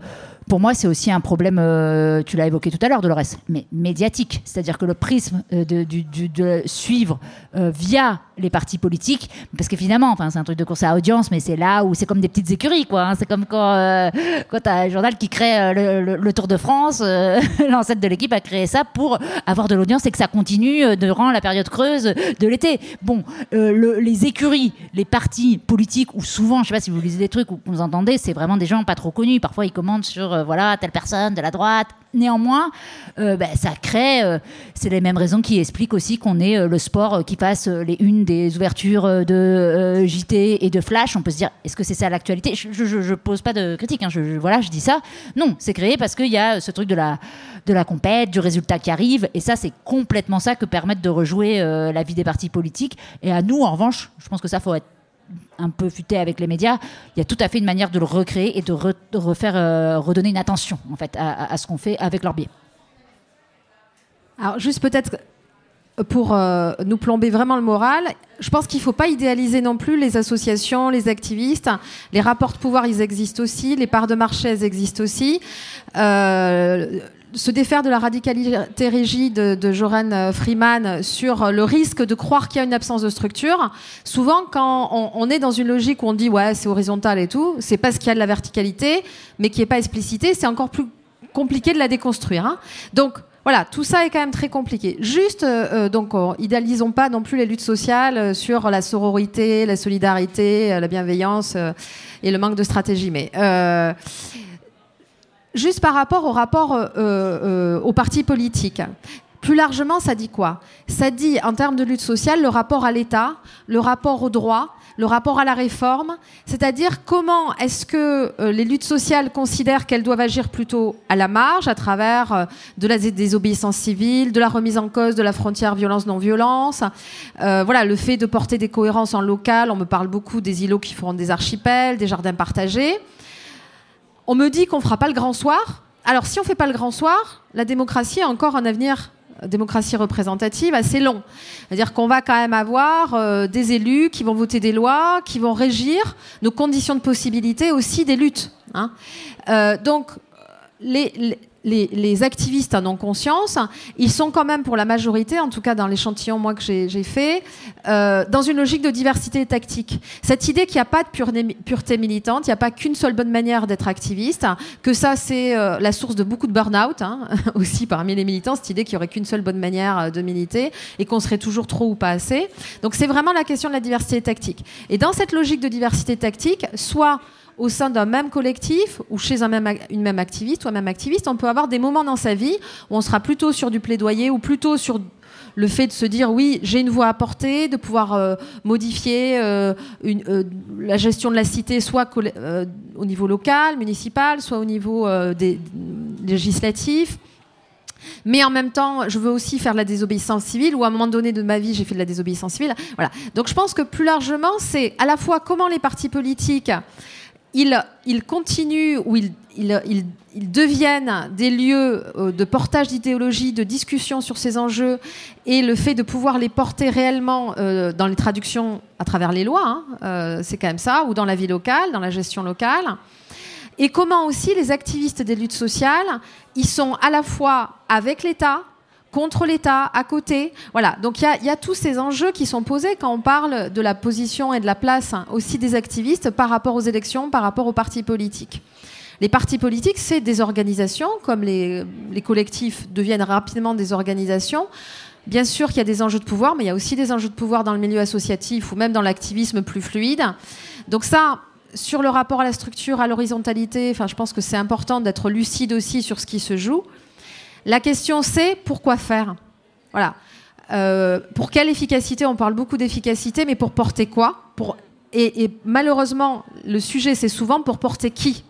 pour moi, c'est aussi un problème, euh, tu l'as évoqué tout à l'heure, Dolores, mais médiatique. C'est-à-dire que le prix prisme de, du, du, de suivre euh, via les partis politiques, parce que finalement, enfin, c'est un truc de course à audience, mais c'est là où c'est comme des petites écuries, quoi. Hein. C'est comme quand, euh, quand t'as un journal qui crée euh, le, le, le Tour de France, euh, l'ancêtre de l'équipe a créé ça pour avoir de l'audience et que ça continue euh, durant la période creuse de l'été. Bon, euh, le, les écuries, les partis politiques, ou souvent, je sais pas si vous lisez des trucs ou vous entendez, c'est vraiment des gens pas trop connus. Parfois, ils commentent sur euh, voilà, telle personne de la droite. Néanmoins, euh, bah, ça crée, euh, c'est les mêmes raisons qui expliquent aussi qu'on ait euh, le sport euh, qui passe euh, les unes des ouvertures euh, de euh, J T et de Flash. On peut se dire, est-ce que c'est ça l'actualité ? Je ne pose pas de critique, hein, je, je, voilà, je dis ça. Non, c'est créé parce qu'il y a ce truc de la, de la compète, du résultat qui arrive, et ça, c'est complètement ça que permettent de rejouer euh, la vie des partis politiques. Et à nous, en revanche, je pense que ça, faut être un peu futé avec les médias, il y a tout à fait une manière de le recréer et de, re, de refaire, euh, redonner une attention en fait, à, à, à ce qu'on fait avec leur biais. Alors juste peut-être pour euh, nous plomber vraiment le moral, je pense qu'il ne faut pas idéaliser non plus les associations, les activistes. Les rapports de pouvoir, ils existent aussi. Les parts de marché, elles existent aussi. Euh, se défaire de la radicalité rigide de, de Joran Freeman sur le risque de croire qu'il y a une absence de structure. Souvent, quand on, on est dans une logique où on dit « ouais, c'est horizontal et tout », c'est parce qu'il y a de la verticalité, mais qui n'est pas explicitée, c'est encore plus compliqué de la déconstruire. Hein. Donc, voilà, tout ça est quand même très compliqué. Juste, euh, donc, on, idéalisons pas non plus les luttes sociales sur la sororité, la solidarité, la bienveillance euh, et le manque de stratégie. Mais... Euh, Juste par rapport au rapport euh, euh, aux partis politiques. Plus largement, ça dit quoi ? Ça dit, en termes de lutte sociale, le rapport à l'État, le rapport au droit, le rapport à la réforme. C'est-à-dire, comment est-ce que euh, les luttes sociales considèrent qu'elles doivent agir plutôt à la marge, à travers euh, de la désobéissance civile, de la remise en cause de la frontière violence-non-violence. Euh, voilà, le fait de porter des cohérences en local. On me parle beaucoup des îlots qui feront des archipels, des jardins partagés. On me dit qu'on ne fera pas le grand soir. Alors, si on ne fait pas le grand soir, la démocratie a encore un avenir, démocratie représentative, assez long. C'est-à-dire qu'on va quand même avoir euh, des élus qui vont voter des lois, qui vont régir nos conditions de possibilité aussi des luttes. Hein. Euh, donc, les, les, les activistes en ont conscience. Ils sont quand même, pour la majorité, en tout cas dans l'échantillon moi, que j'ai, j'ai fait, euh, dans une logique de diversité tactique. Cette idée qu'il n'y a pas de pure, pureté militante, il n'y a pas qu'une seule bonne manière d'être activiste, que ça, c'est euh, la source de beaucoup de burn-out, hein, aussi parmi les militants, cette idée qu'il n'y aurait qu'une seule bonne manière de militer et qu'on serait toujours trop ou pas assez. Donc c'est vraiment la question de la diversité tactique. Et dans cette logique de diversité tactique, soit au sein d'un même collectif ou chez un même, une même activiste ou un même activiste, on peut avoir des moments dans sa vie où on sera plutôt sur du plaidoyer ou plutôt sur le fait de se dire oui, j'ai une voix à porter, de pouvoir euh, modifier euh, une, euh, la gestion de la cité, soit coll- euh, au niveau local, municipal, soit au niveau euh, des, législatif. Mais en même temps, je veux aussi faire de la désobéissance civile, ou à un moment donné de ma vie, j'ai fait de la désobéissance civile. Voilà. Donc je pense que plus largement, c'est à la fois comment les partis politiques... Ils, ils continuent ou ils, ils, ils, ils deviennent des lieux de portage d'idéologie, de discussion sur ces enjeux, et le fait de pouvoir les porter réellement euh, dans les traductions à travers les lois, hein, euh, c'est quand même ça, ou dans la vie locale, dans la gestion locale. Et comment aussi les activistes des luttes sociales, ils sont à la fois avec l'État, contre l'État, à côté. Voilà. Donc, il y a, y a tous ces enjeux qui sont posés quand on parle de la position et de la place aussi des activistes par rapport aux élections, par rapport aux partis politiques. Les partis politiques, c'est des organisations, comme les, les collectifs deviennent rapidement des organisations. Bien sûr qu'il y a des enjeux de pouvoir, mais il y a aussi des enjeux de pouvoir dans le milieu associatif ou même dans l'activisme plus fluide. Donc ça... Sur le rapport à la structure, à l'horizontalité, enfin, je pense que c'est important d'être lucide aussi sur ce qui se joue. La question, c'est pourquoi faire ? Voilà. Euh, pour quelle efficacité ? On parle beaucoup d'efficacité, mais pour porter quoi ? Pour... Et, et malheureusement, le sujet, c'est souvent pour porter qui ?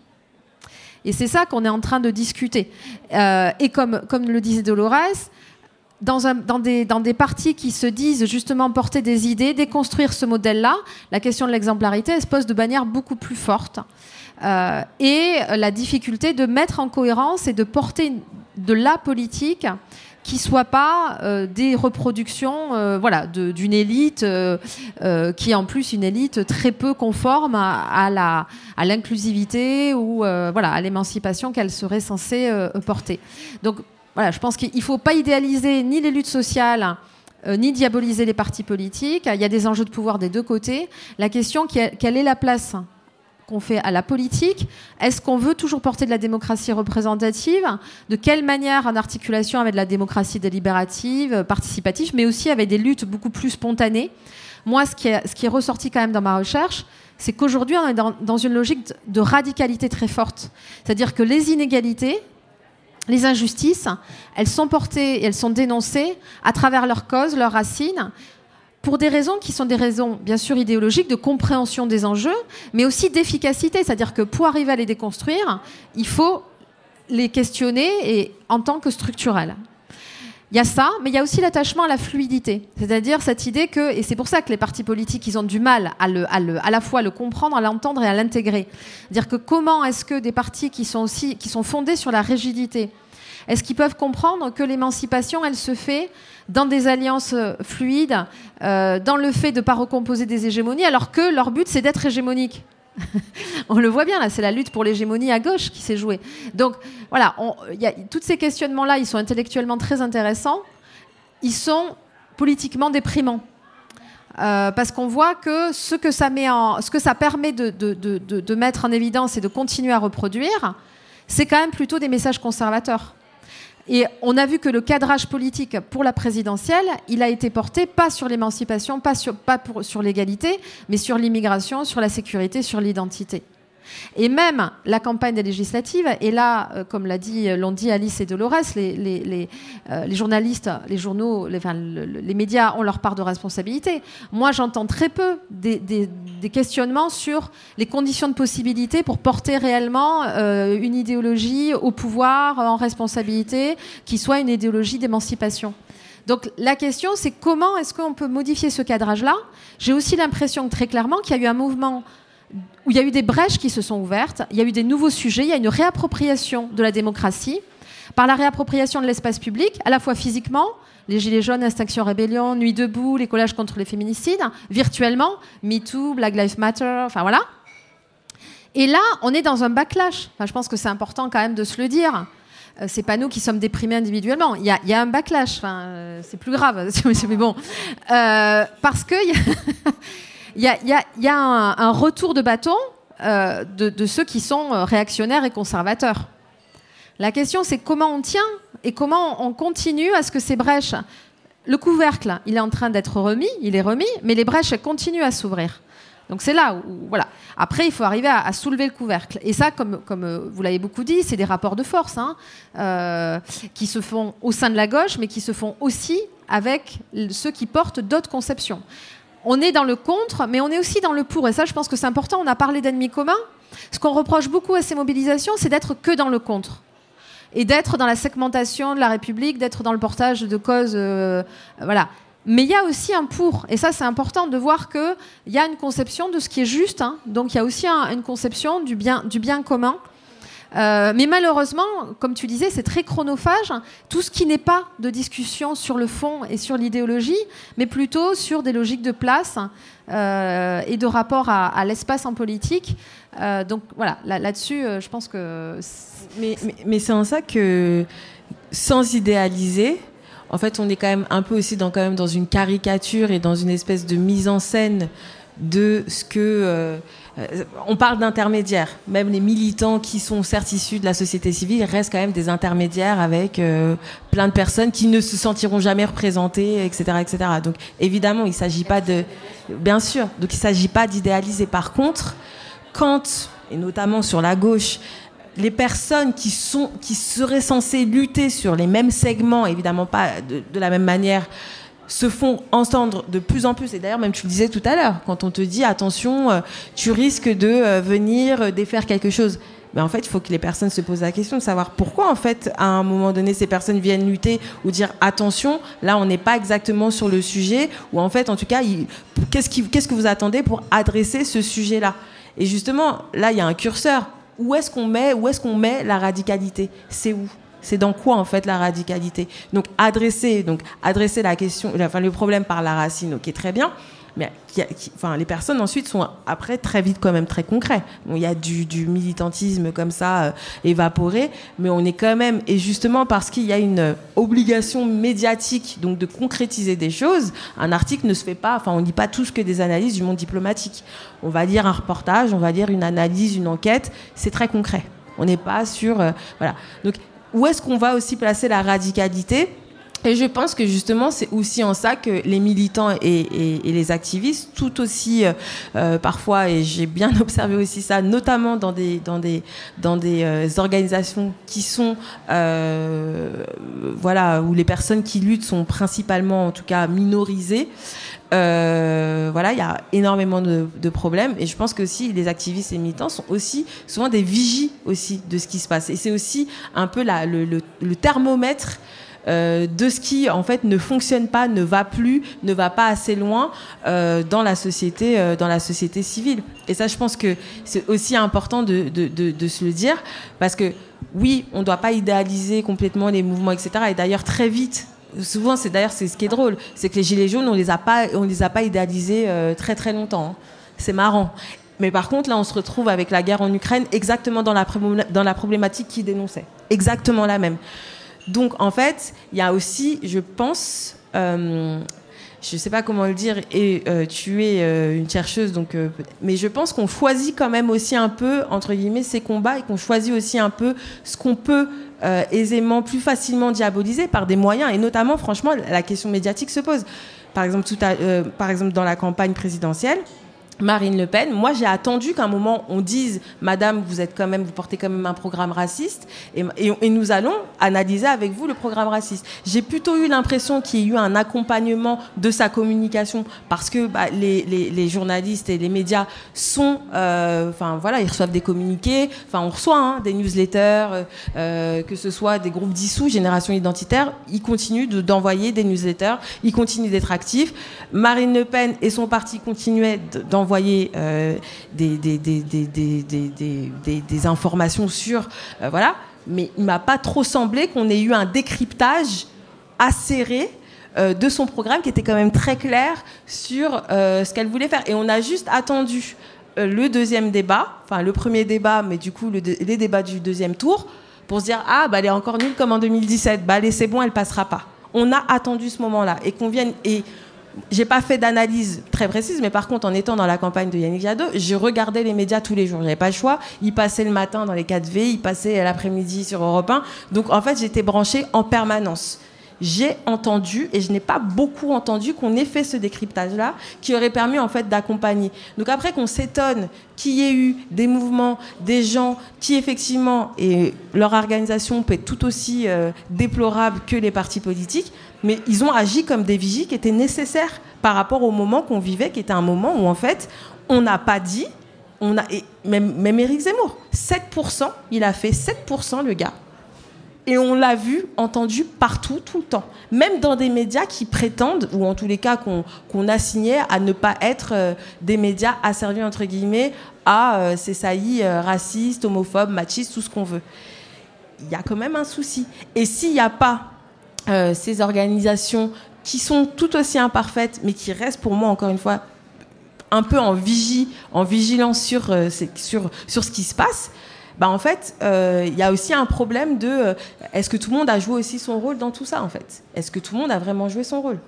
Et c'est ça qu'on est en train de discuter. Euh, et comme, comme le disait Dolores, Dans, un, dans, des, dans des partis qui se disent justement porter des idées, déconstruire ce modèle-là, la question de l'exemplarité, elle se pose de manière beaucoup plus forte. Euh, et la difficulté de mettre en cohérence et de porter une, de la politique qui ne soit pas euh, des reproductions euh, voilà, de, d'une élite euh, euh, qui est en plus une élite très peu conforme à, à, la, à l'inclusivité ou euh, voilà, à l'émancipation qu'elle serait censée euh, porter. Donc, voilà, je pense qu'il ne faut pas idéaliser ni les luttes sociales, euh, ni diaboliser les partis politiques. Il y a des enjeux de pouvoir des deux côtés. La question, quelle est la place qu'on fait à la politique? Est-ce qu'on veut toujours porter de la démocratie représentative? De quelle manière, en articulation avec de la démocratie délibérative, participative, mais aussi avec des luttes beaucoup plus spontanées? Moi, ce qui est, ce qui est ressorti quand même dans ma recherche, c'est qu'aujourd'hui, on est dans, dans une logique de radicalité très forte. C'est-à-dire que les inégalités, les injustices, elles sont portées, elles sont dénoncées à travers leurs causes, leurs racines, pour des raisons qui sont des raisons, bien sûr, idéologiques, de compréhension des enjeux, mais aussi d'efficacité. C'est-à-dire que pour arriver à les déconstruire, il faut les questionner et, en tant que structurelles. Il y a ça, mais il y a aussi l'attachement à la fluidité. C'est-à-dire cette idée que, et c'est pour ça que les partis politiques, ils ont du mal à, le, à, le, à la fois à le comprendre, à l'entendre et à l'intégrer. C'est-à-dire que comment est-ce que des partis qui sont, aussi, qui sont fondés sur la rigidité, est-ce qu'ils peuvent comprendre que l'émancipation, elle se fait dans des alliances fluides, euh, dans le fait de ne pas recomposer des hégémonies, alors que leur but, c'est d'être hégémonique. On le voit bien, là, c'est la lutte pour l'hégémonie à gauche qui s'est jouée. Donc, voilà, on, y a, tous ces questionnements-là, ils sont intellectuellement très intéressants. Ils sont politiquement déprimants. Euh, parce qu'on voit que ce que ça, met en, ce que ça permet de, de, de, de, de mettre en évidence et de continuer à reproduire, c'est quand même plutôt des messages conservateurs. Et on a vu que le cadrage politique pour la présidentielle, il a été porté pas sur l'émancipation, pas sur, pas pour, sur l'égalité, mais sur l'immigration, sur la sécurité, sur l'identité. Et même la campagne des législatives, et là, comme l'a dit, l'ont dit Alice et Dolores, les, les, les, euh, les journalistes, les journaux, les, enfin, le, les médias ont leur part de responsabilité. Moi, j'entends très peu des, des, des questionnements sur les conditions de possibilité pour porter réellement euh, une idéologie au pouvoir, en responsabilité, qui soit une idéologie d'émancipation. Donc la question, c'est comment est-ce qu'on peut modifier ce cadrage-là? J'ai aussi l'impression très clairement qu'il y a eu un mouvement où il y a eu des brèches qui se sont ouvertes, il y a eu des nouveaux sujets, il y a une réappropriation de la démocratie, par la réappropriation de l'espace public, à la fois physiquement, les Gilets jaunes, Extinction Rébellion, Nuit debout, les collages contre les féminicides, virtuellement, MeToo, Black Lives Matter, enfin voilà. Et là, on est dans un backlash. Enfin, je pense que c'est important quand même de se le dire. C'est pas nous qui sommes déprimés individuellement. Il y a, il y a un backlash, enfin, c'est plus grave, mais bon. Euh, parce que... Y a Il y a, y a, y a un, un retour de bâton euh, de, de ceux qui sont réactionnaires et conservateurs. La question, c'est comment on tient et comment on continue à ce que ces brèches... Le couvercle, il est en train d'être remis, il est remis, mais les brèches continuent à s'ouvrir. Donc c'est là où... Voilà. Après, il faut arriver à, à soulever le couvercle. Et ça, comme, comme vous l'avez beaucoup dit, c'est des rapports de force hein, euh, qui se font au sein de la gauche, mais qui se font aussi avec ceux qui portent d'autres conceptions. On est dans le contre, mais on est aussi dans le pour. Et ça, je pense que c'est important. On a parlé d'ennemis communs. Ce qu'on reproche beaucoup à ces mobilisations, c'est d'être que dans le contre. Et d'être dans la segmentation de la République, d'être dans le portage de causes... Euh, voilà. Mais il y a aussi un pour. Et ça, c'est important de voir qu'il y a une conception de ce qui est juste. Hein. Donc, il y a aussi un, une conception du bien, du bien commun. Euh, mais malheureusement, comme tu disais, c'est très chronophage. Tout ce qui n'est pas de discussion sur le fond et sur l'idéologie, mais plutôt sur des logiques de place euh, et de rapport à, à l'espace en politique. Euh, donc voilà, là, là-dessus, euh, je pense que... C'est... Mais, mais, mais c'est en ça que, sans idéaliser, en fait, on est quand même un peu aussi dans, quand même dans une caricature et dans une espèce de mise en scène de ce que... Euh, on parle d'intermédiaires. Même les militants qui sont certes issus de la société civile restent quand même des intermédiaires avec euh, plein de personnes qui ne se sentiront jamais représentées, et cetera, et cetera. Donc évidemment, il ne s'agit pas de... Bien sûr. Donc il ne s'agit pas d'idéaliser. Par contre, quand, et notamment sur la gauche, les personnes qui, sont, qui seraient censées lutter sur les mêmes segments, évidemment pas de, de la même manière... se font entendre de plus en plus. Et d'ailleurs, même tu le disais tout à l'heure, quand on te dit « attention, tu risques de venir défaire quelque chose », ben en fait, il faut que les personnes se posent la question de savoir pourquoi, en fait, à un moment donné, ces personnes viennent lutter ou dire « attention, là, on n'est pas exactement sur le sujet » ou en fait, en tout cas, il, qu'est-ce, qui, qu'est-ce que vous attendez pour adresser ce sujet-là ? Et justement, là, il y a un curseur. Où est-ce qu'on met, où est-ce qu'on met la radicalité ? C'est où ? C'est dans quoi, en fait, la radicalité? Donc, adresser, donc, adresser la question, enfin, le problème par la racine, ok, très bien. Mais qui, qui, enfin, les personnes ensuite sont après très vite quand même très concrets. Bon, il y a du, du militantisme comme ça euh, évaporé, mais on est quand même, et justement parce qu'il y a une obligation médiatique donc de concrétiser des choses, un article ne se fait pas, enfin on ne dit pas tout ce que des analyses du monde diplomatique. On va lire un reportage, on va lire une analyse, une enquête, c'est très concret. On n'est pas sur... Euh, voilà. Donc où est-ce qu'on va aussi placer la radicalité ? Et je pense que justement, c'est aussi en ça que les militants et, et, et les activistes, tout aussi euh, parfois, et j'ai bien observé aussi ça, notamment dans des dans des dans des euh, organisations qui sont euh, voilà où les personnes qui luttent sont principalement, en tout cas, minorisées. Euh, voilà, il y a énormément de, de problèmes, et je pense que aussi les activistes et militants sont aussi souvent des vigies aussi de ce qui se passe, et c'est aussi un peu la, le, le, le thermomètre. Euh, de ce qui en fait ne fonctionne pas, ne va plus, ne va pas assez loin euh, dans la société, euh, dans la société civile. Et ça, je pense que c'est aussi important de, de, de, de se le dire, parce que oui, on ne doit pas idéaliser complètement les mouvements, et cetera. Et d'ailleurs, très vite. Souvent, c'est d'ailleurs c'est ce qui est drôle, c'est que les Gilets jaunes, on les a pas, on les a pas idéalisés euh, très très longtemps. Hein. C'est marrant. Mais par contre, là, on se retrouve avec la guerre en Ukraine, exactement dans la dans la problématique qu'ils dénonçaient, exactement la même. Donc, en fait, il y a aussi, je pense, euh, je ne sais pas comment le dire, et euh, tu es euh, une chercheuse, donc, euh, mais je pense qu'on choisit quand même aussi un peu, entre guillemets, ces combats, et qu'on choisit aussi un peu ce qu'on peut euh, aisément, plus facilement diaboliser par des moyens. Et notamment, franchement, la question médiatique se pose. Par exemple, tout à, euh, par exemple dans la campagne présidentielle, Marine Le Pen, moi j'ai attendu qu'à un moment on dise « Madame, vous êtes quand même, vous portez quand même un programme raciste et, et, et nous allons analyser avec vous le programme raciste ». J'ai plutôt eu l'impression qu'il y a eu un accompagnement de sa communication, parce que bah, les, les, les journalistes et les médias sont, euh, enfin voilà, ils reçoivent des communiqués, enfin on reçoit hein, des newsletters, euh, que ce soit des groupes dissous, Génération Identitaire, ils continuent de, d'envoyer des newsletters, ils continuent d'être actifs. Marine Le Pen et son parti continuaient d'envoyer envoyer euh, des, des, des, des, des, des, des, des informations sur... Euh, voilà. Mais il ne m'a pas trop semblé qu'on ait eu un décryptage acéré euh, de son programme, qui était quand même très clair sur euh, ce qu'elle voulait faire. Et on a juste attendu euh, le deuxième débat, enfin le premier débat, mais du coup le de, les débats du deuxième tour, pour se dire « Ah, bah, elle est encore nulle comme en deux mille dix-sept. Bah, allez, c'est bon, elle ne passera pas. » On a attendu ce moment-là. Et qu'on vienne... Et, j'ai pas fait d'analyse très précise, mais par contre, en étant dans la campagne de Yannick Jadot, je regardais les médias tous les jours. J'avais pas le choix. Ils passaient le matin dans les quatre V, ils passaient l'après-midi sur Europe un. Donc, en fait, j'étais branchée en permanence. J'ai entendu, et je n'ai pas beaucoup entendu, qu'on ait fait ce décryptage-là, qui aurait permis, en fait, d'accompagner. Donc, après qu'on s'étonne qu'il y ait eu des mouvements, des gens qui, effectivement, et leur organisation peut être tout aussi euh, déplorable que les partis politiques, mais ils ont agi comme des vigies qui étaient nécessaires par rapport au moment qu'on vivait, qui était un moment où, en fait, on n'a pas dit... On a, et même, même Éric Zemmour, sept pour cent, il a fait sept pour cent, le gars. Et on l'a vu, entendu partout, tout le temps. Même dans des médias qui prétendent, ou en tous les cas qu'on, qu'on assignait à ne pas être euh, des médias asservis, entre guillemets, à euh, ces saillies euh, racistes, homophobes, machistes, tout ce qu'on veut. Il y a quand même un souci. Et s'il n'y a pas euh, ces organisations qui sont tout aussi imparfaites, mais qui restent pour moi, encore une fois, un peu en vigie, en vigilance sur, euh, sur, sur ce qui se passe, bah en fait, il euh, y a aussi un problème de... Euh, est-ce que tout le monde a joué aussi son rôle dans tout ça, en fait? Est-ce que tout le monde a vraiment joué son rôle?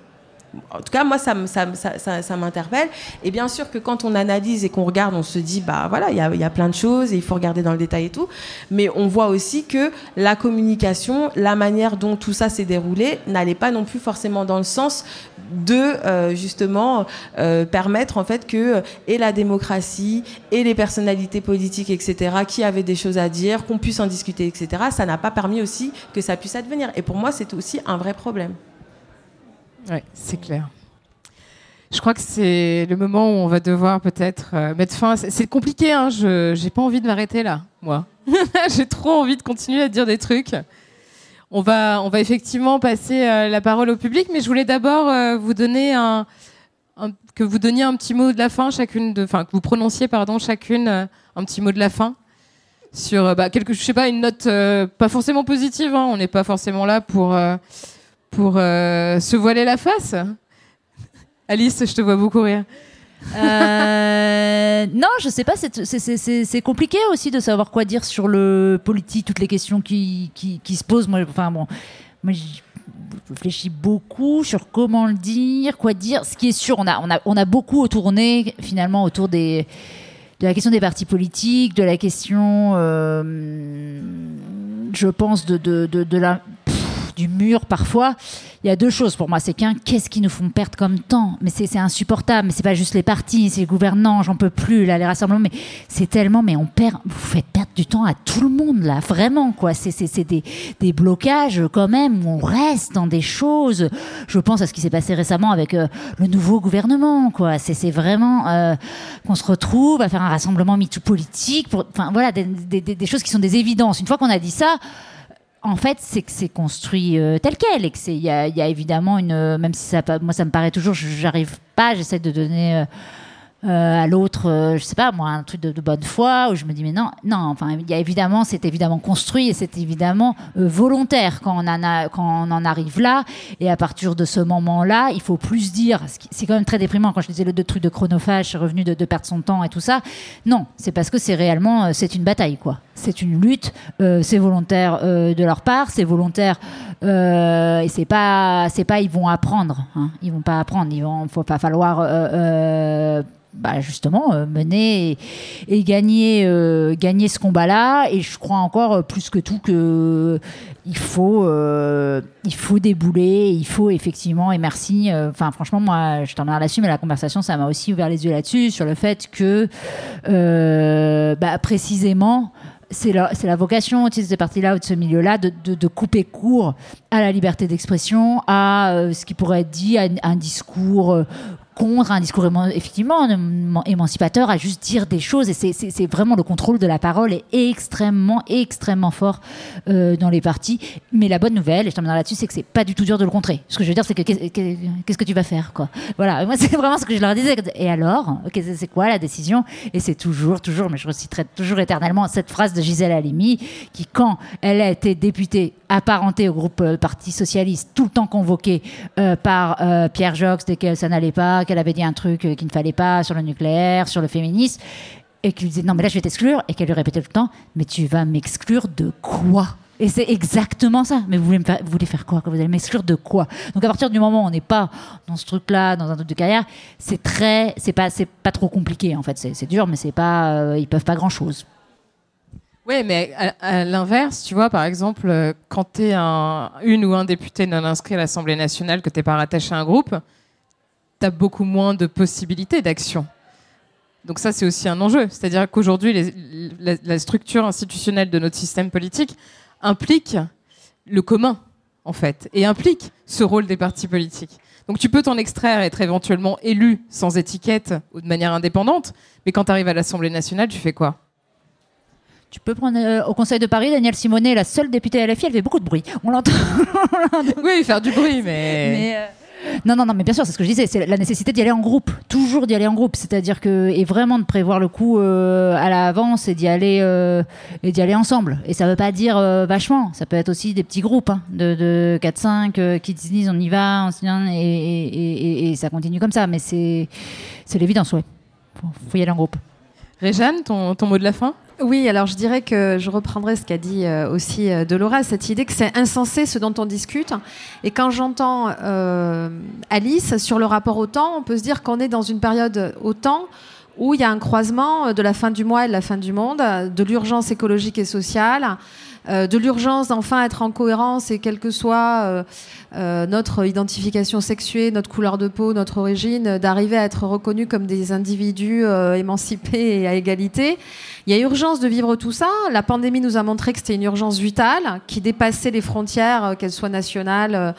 En tout cas, moi, ça, ça, ça, ça, ça m'interpelle. Et bien sûr que quand on analyse et qu'on regarde, on se dit, bah voilà, il y a, y a plein de choses et il faut regarder dans le détail et tout. Mais on voit aussi que la communication, la manière dont tout ça s'est déroulé, n'allait pas non plus forcément dans le sens de, euh, justement, euh, permettre, en fait, que euh, et la démocratie et les personnalités politiques, et cetera, qui avaient des choses à dire, qu'on puisse en discuter, et cetera, ça n'a pas permis aussi que ça puisse advenir. Et pour moi, c'est aussi un vrai problème. Oui, c'est clair. Je crois que c'est le moment où on va devoir peut-être euh, mettre fin. C'est, c'est compliqué, hein, je j'ai pas envie de m'arrêter là, moi. J'ai trop envie de continuer à dire des trucs. On va, on va effectivement passer euh, la parole au public, mais je voulais d'abord euh, vous donner un, un, que vous donniez un petit mot de la fin, chacune de, enfin que vous prononciez, pardon, chacune euh, un petit mot de la fin. sur bah, quelque, je sais pas, une note euh, pas forcément positive. Hein. On n'est pas forcément là pour, euh, pour euh, se voiler la face. Alice, je te vois beaucoup rire. euh, non, je sais pas, c'est, c'est, c'est, c'est compliqué aussi de savoir quoi dire sur le politique, toutes les questions qui, qui, qui se posent. Moi, enfin bon, moi, je réfléchis beaucoup sur comment le dire, quoi dire. Ce qui est sûr, on a, on a, on a beaucoup tourné finalement autour des, de la question des partis politiques, de la question, euh, je pense, de, de, de, de la. du mur parfois. Il y a deux choses pour moi, c'est qu'un, qu'est-ce qu'ils nous font perdre comme temps, mais c'est, c'est insupportable, mais c'est pas juste les partis, c'est les gouvernants, j'en peux plus là, les rassemblements, mais c'est tellement, mais on perd, vous faites perdre du temps à tout le monde là, vraiment quoi, c'est, c'est, c'est des, des blocages quand même, où on reste dans des choses, je pense à ce qui s'est passé récemment avec euh, le nouveau gouvernement quoi, c'est, c'est vraiment euh, qu'on se retrouve à faire un rassemblement politique, pour, enfin voilà, des, des, des choses qui sont des évidences, une fois qu'on a dit ça, en fait, c'est que c'est construit euh, tel quel et que c'est il y a, y a évidemment une euh, même si ça moi ça me paraît toujours j'arrive pas j'essaie de donner euh, euh, à l'autre euh, je sais pas moi un truc de, de bonne foi où je me dis mais non non enfin il y a évidemment c'est évidemment construit et c'est évidemment euh, volontaire quand on en a quand on en arrive là et à partir de ce moment-là il faut plus dire c'est quand même très déprimant quand je disais le truc de chronophage c'est revenu de, de perdre son temps et tout ça non c'est parce que c'est réellement euh, c'est une bataille quoi. C'est une lutte, euh, c'est volontaire euh, de leur part, c'est volontaire euh, et c'est pas, c'est pas, ils vont apprendre, hein, ils vont pas apprendre, ils vont, faut pas falloir, euh, euh, bah justement euh, mener et, et gagner, euh, gagner ce combat-là. Et je crois encore euh, plus que tout que il faut, euh, il faut débouler, il faut effectivement. Et merci. Enfin, euh, franchement, moi, je t'en ai là-dessus, mais la conversation, ça m'a aussi ouvert les yeux là-dessus sur le fait que, euh, bah, précisément. C'est la, c'est la vocation de ces partis-là ou de ce milieu-là de, de, de couper court à la liberté d'expression, à euh, ce qui pourrait être dit, à un, à un discours euh, contre, à un discours éman- effectivement émancipateur, à juste dire des choses. Et c'est, c'est, c'est vraiment le contrôle de la parole est extrêmement, extrêmement fort euh, dans les partis. Mais la bonne nouvelle, et je termine là-dessus, c'est que c'est pas du tout dur de le contrer. Ce que je veux dire, c'est que qu'est, qu'est-ce que tu vas faire, quoi. Voilà, et moi, c'est vraiment ce que je leur disais. Et alors, okay, c'est quoi la décision ? Et c'est toujours, toujours, mais je reciterai toujours éternellement cette phrase de Gisèle Halimi, qui, quand elle a été députée apparentée au groupe euh, Parti Socialiste, tout le temps convoquée euh, par euh, Pierre Joxe, dès que ça n'allait pas, qu'elle avait dit un truc euh, qu'il ne fallait pas sur le nucléaire, sur le féminisme, et qu'il disait non mais là je vais t'exclure, et qu'elle lui répétait tout le temps mais tu vas m'exclure de quoi ? Et c'est exactement ça. Mais vous voulez, me faire, vous voulez faire quoi ? Vous allez m'exclure de quoi ? Donc à partir du moment où on n'est pas dans ce truc-là, dans un truc de carrière, c'est très, c'est pas, c'est pas trop compliqué en fait. C'est, c'est dur, mais c'est pas, euh, ils peuvent pas grand-chose. Oui, mais à, à l'inverse, tu vois, par exemple, euh, quand tu es un, une ou un député non inscrit à l'Assemblée nationale, que tu n'es pas rattaché à un groupe, tu as beaucoup moins de possibilités d'action. Donc ça, c'est aussi un enjeu. C'est-à-dire qu'aujourd'hui, les, la, la structure institutionnelle de notre système politique implique le commun, en fait, et implique ce rôle des partis politiques. Donc tu peux t'en extraire, être éventuellement élu sans étiquette ou de manière indépendante, mais quand tu arrives à l'Assemblée nationale, tu fais quoi ? Tu peux prendre euh, au Conseil de Paris, Danielle Simonnet est la seule députée L F I, elle fait beaucoup de bruit. On l'entend. On l'entend. Oui, faire du bruit, mais... mais euh... Non, non, non, mais bien sûr, c'est ce que je disais, c'est la nécessité d'y aller en groupe, toujours d'y aller en groupe, c'est-à-dire que, et vraiment de prévoir le coup euh, à l'avance et d'y aller, euh, et d'y aller ensemble. Et ça veut pas dire euh, vachement, ça peut être aussi des petits groupes, hein, de, de quatre cinq, euh, qui disent on y va, on se dit, et, et, et, et ça continue comme ça, mais c'est, c'est l'évidence, ouais. Faut, faut y aller en groupe. Réjane, ton, ton mot de la fin ? Oui, alors je dirais que je reprendrai ce qu'a dit aussi Dolores, cette idée que c'est insensé ce dont on discute. Et quand j'entends euh, Alice sur le rapport au temps, on peut se dire qu'on est dans une période au temps où il y a un croisement de la fin du mois et de la fin du monde, de l'urgence écologique et sociale, Euh, de l'urgence d'enfin être en cohérence et quelle que soit euh, euh, notre identification sexuée, notre couleur de peau, notre origine, d'arriver à être reconnus comme des individus euh, émancipés et à égalité. Il y a urgence de vivre tout ça. La pandémie nous a montré que c'était une urgence vitale qui dépassait les frontières, euh, qu'elles soient nationales, euh,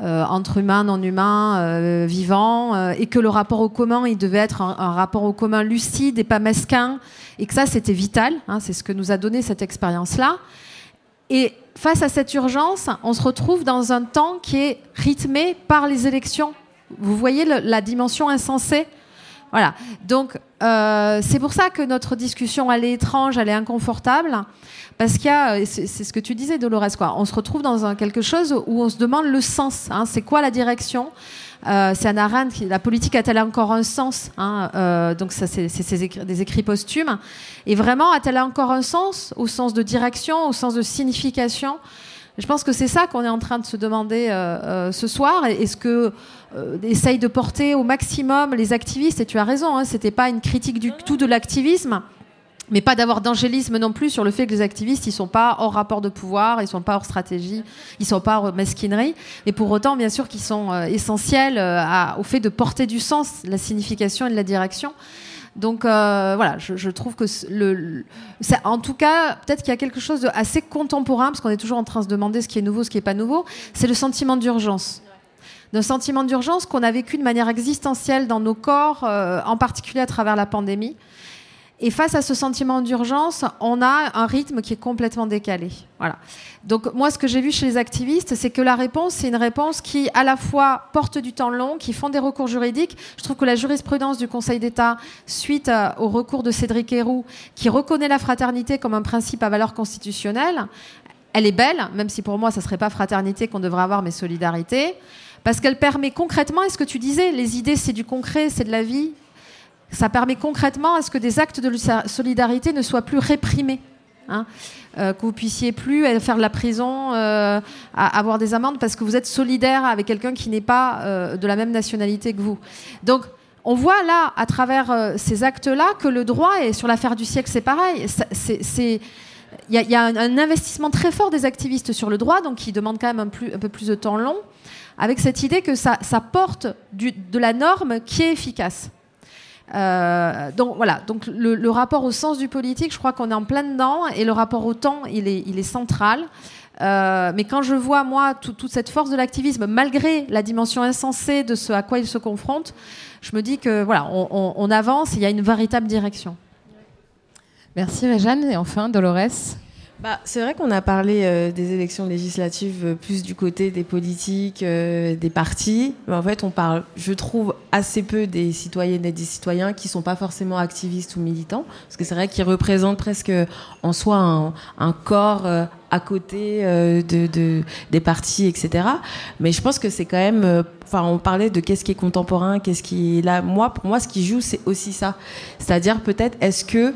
Euh, entre humains, non humains, euh, vivants, euh, et que le rapport au commun, il devait être un, un rapport au commun lucide et pas mesquin, et que ça, c'était vital, hein, c'est ce que nous a donné cette expérience-là. Et face à cette urgence, on se retrouve dans un temps qui est rythmé par les élections. Vous voyez le, la dimension insensée Voilà. Donc, euh, c'est pour ça que notre discussion, elle est étrange, elle est inconfortable, parce qu'il y a, c'est, c'est ce que tu disais, Dolores, quoi. On se retrouve dans un, quelque chose où on se demande le sens. Hein, c'est quoi la direction? Euh, c'est Hannah Arendt qui, la politique a-t-elle encore un sens, hein, euh, donc ça c'est, c'est, c'est des écrits posthumes, et vraiment a-t-elle encore un sens au sens de direction, au sens de signification? Je pense que c'est ça qu'on est en train de se demander euh, euh, ce soir, et, et ce que euh, essayent de porter au maximum les activistes, et tu as raison, hein, c'était pas une critique du tout de l'activisme, mais pas d'avoir d'angélisme non plus sur le fait que les activistes, ils sont pas hors rapport de pouvoir, ils sont pas hors stratégie, ils sont pas hors mesquinerie. Mais pour autant, bien sûr, qu'ils sont essentiels à, au fait de porter du sens, la signification et de la direction. Donc euh, voilà, je, je trouve que le, le, ça, en tout cas, peut-être qu'il y a quelque chose d'assez contemporain, parce qu'on est toujours en train de se demander ce qui est nouveau, ce qui est pas nouveau. C'est le sentiment d'urgence. D'un sentiment d'urgence qu'on a vécu de manière existentielle dans nos corps, euh, en particulier à travers la pandémie. Et face à ce sentiment d'urgence, on a un rythme qui est complètement décalé. Voilà. Donc moi, ce que j'ai vu chez les activistes, c'est que la réponse, c'est une réponse qui, à la fois, porte du temps long, qui font des recours juridiques. Je trouve que la jurisprudence du Conseil d'État, suite au recours de Cédric Herrou, qui reconnaît la fraternité comme un principe à valeur constitutionnelle, elle est belle, même si pour moi, ça ne serait pas fraternité qu'on devrait avoir, mais solidarité, parce qu'elle permet concrètement, et ce que tu disais, les idées, c'est du concret, c'est de la vie. Ça permet concrètement à ce que des actes de solidarité ne soient plus réprimés, hein, euh, que vous puissiez plus faire de la prison, euh, à avoir des amendes, parce que vous êtes solidaire avec quelqu'un qui n'est pas euh, de la même nationalité que vous. Donc, on voit là, à travers euh, ces actes-là, que le droit, et sur l'affaire du siècle, c'est pareil. C'est... c'est Il y a, il y a un, un investissement très fort des activistes sur le droit, donc qui demande quand même un, plus, un peu plus de temps long, avec cette idée que ça, ça porte du, de la norme qui est efficace. Euh, donc voilà, donc le, le rapport au sens du politique, je crois qu'on est en plein dedans, et le rapport au temps, il est, il est central. Euh, mais quand je vois, moi, tout, toute cette force de l'activisme, malgré la dimension insensée de ce à quoi il se confronte, je me dis que voilà, on, on, on avance, et il y a une véritable direction. Merci Réjane, et enfin Dolores. Bah, c'est vrai qu'on a parlé euh, des élections législatives euh, plus du côté des politiques, euh, des partis. Mais en fait, on parle, je trouve, assez peu des citoyennes et des citoyens qui ne sont pas forcément activistes ou militants. Parce que c'est vrai qu'ils représentent presque en soi un, un corps euh, à côté euh, de, de, des partis, et cetera. Mais je pense que c'est quand même... Euh, enfin, on parlait de qu'est-ce qui est contemporain, qu'est-ce qui est là. Moi, pour moi, ce qui joue, c'est aussi ça. C'est-à-dire, peut-être, est-ce que, euh,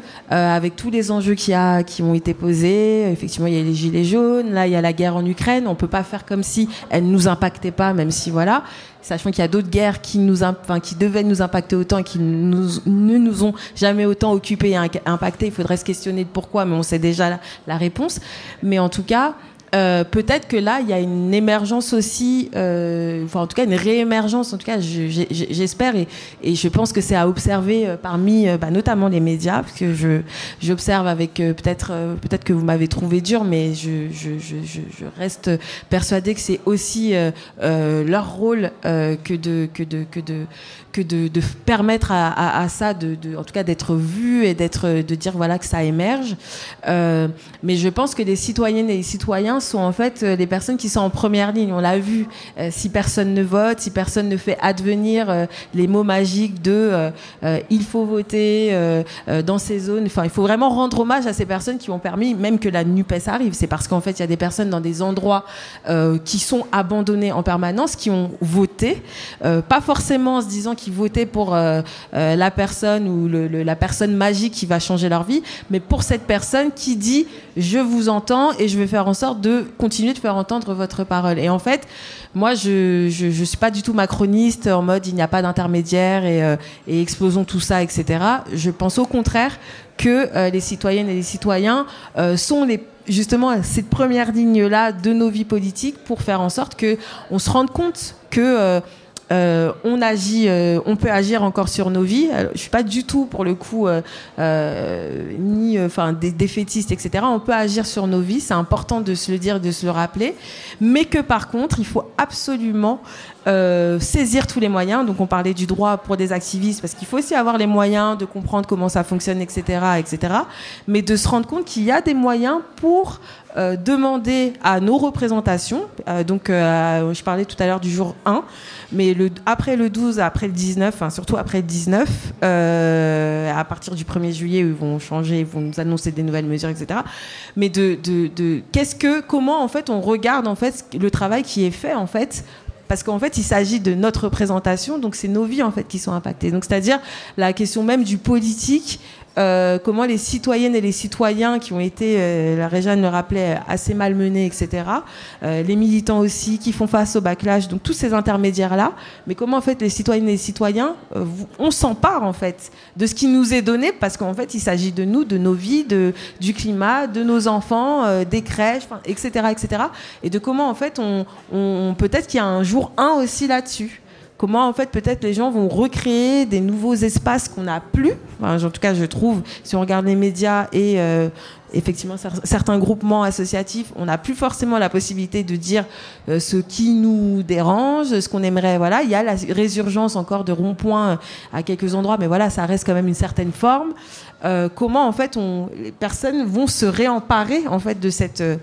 avec tous les enjeux qu'il y a, qui ont été posés, effectivement, il y a les Gilets jaunes, là, il y a la guerre en Ukraine, on peut pas faire comme si elle ne nous impactait pas, même si, voilà, sachant qu'il y a d'autres guerres qui nous, enfin, qui devaient nous impacter autant et qui nous, ne nous ont jamais autant occupés et impactés. Il faudrait se questionner de pourquoi, mais on sait déjà la, la réponse. Mais en tout cas, Euh, peut-être que là, il y a une émergence aussi, euh, enfin en tout cas une réémergence, en tout cas je, je, j'espère, et, et je pense que c'est à observer euh, parmi euh, bah, notamment les médias, parce que je, j'observe avec euh, peut-être, euh, peut-être que vous m'avez trouvé dure, mais je, je, je, je reste persuadée que c'est aussi euh, euh, leur rôle euh, que de, que de, que de, que de, de permettre à, à, à ça, de, de, en tout cas d'être vu et d'être, de dire voilà que ça émerge. Euh, mais je pense que les citoyennes et les citoyens sont en fait les personnes qui sont en première ligne. On l'a vu, euh, si personne ne vote, si personne ne fait advenir euh, les mots magiques de euh, euh, il faut voter euh, euh, dans ces zones. Enfin, il faut vraiment rendre hommage à ces personnes qui ont permis même que la NUPES arrive. C'est parce qu'en fait, il y a des personnes dans des endroits euh, qui sont abandonnés en permanence, qui ont voté, euh, pas forcément en se disant qu'ils votaient pour euh, euh, la personne ou le, le, la personne magique qui va changer leur vie, mais pour cette personne qui dit je vous entends et je vais faire en sorte de de continuer de faire entendre votre parole. Et en fait, moi, je je, je suis pas du tout macroniste en mode il n'y a pas d'intermédiaire et, euh, et explosons tout ça, et cetera. Je pense au contraire que euh, les citoyennes et les citoyens euh, sont les justement cette première ligne-là de nos vies politiques pour faire en sorte que on se rende compte que euh, Euh, on agit, euh, on peut agir encore sur nos vies. Alors, je suis pas du tout pour le coup euh, euh, ni, enfin, euh, des défaitistes, et cetera. On peut agir sur nos vies, c'est important de se le dire, de se le rappeler, mais que par contre, il faut absolument euh, saisir tous les moyens. Donc, on parlait du droit pour des activistes, parce qu'il faut aussi avoir les moyens de comprendre comment ça fonctionne, et cetera, et cetera. Mais de se rendre compte qu'il y a des moyens pour euh, demander à nos représentations, euh, donc euh, je parlais tout à l'heure du jour un, mais le, après le douze, après le dix-neuf, enfin, surtout après le dix-neuf, euh, à partir du premier juillet, ils vont changer, ils vont nous annoncer des nouvelles mesures, et cetera. Mais de, de, de qu'est-ce que, comment en fait on regarde en fait le travail qui est fait en fait. Parce qu'en fait, il s'agit de notre représentation, donc c'est nos vies en fait qui sont impactées. Donc, c'est-à-dire la question même du politique, euh, comment les citoyennes et les citoyens qui ont été, euh, la Réjane le rappelait, assez malmenés, et cetera. Euh, les militants aussi qui font face au backlash, donc tous ces intermédiaires-là. Mais comment en fait les citoyennes et les citoyens, euh, on s'empare en fait de ce qui nous est donné, parce qu'en fait, il s'agit de nous, de nos vies, de, du climat, de nos enfants, euh, des crèches, et cetera, et cetera. Et de comment en fait, on, on peut-être qu'il y a un jour un aussi là-dessus. Comment, en fait, peut-être les gens vont recréer des nouveaux espaces qu'on n'a plus. Enfin, en tout cas, je trouve, si on regarde les médias et euh, effectivement cer- certains groupements associatifs, on n'a plus forcément la possibilité de dire euh, ce qui nous dérange, ce qu'on aimerait. Voilà, il y a la résurgence encore de ronds-points à quelques endroits, mais voilà, ça reste quand même une certaine forme. Euh, comment, en fait, on, les personnes vont se réemparer, en fait, de cette... Euh,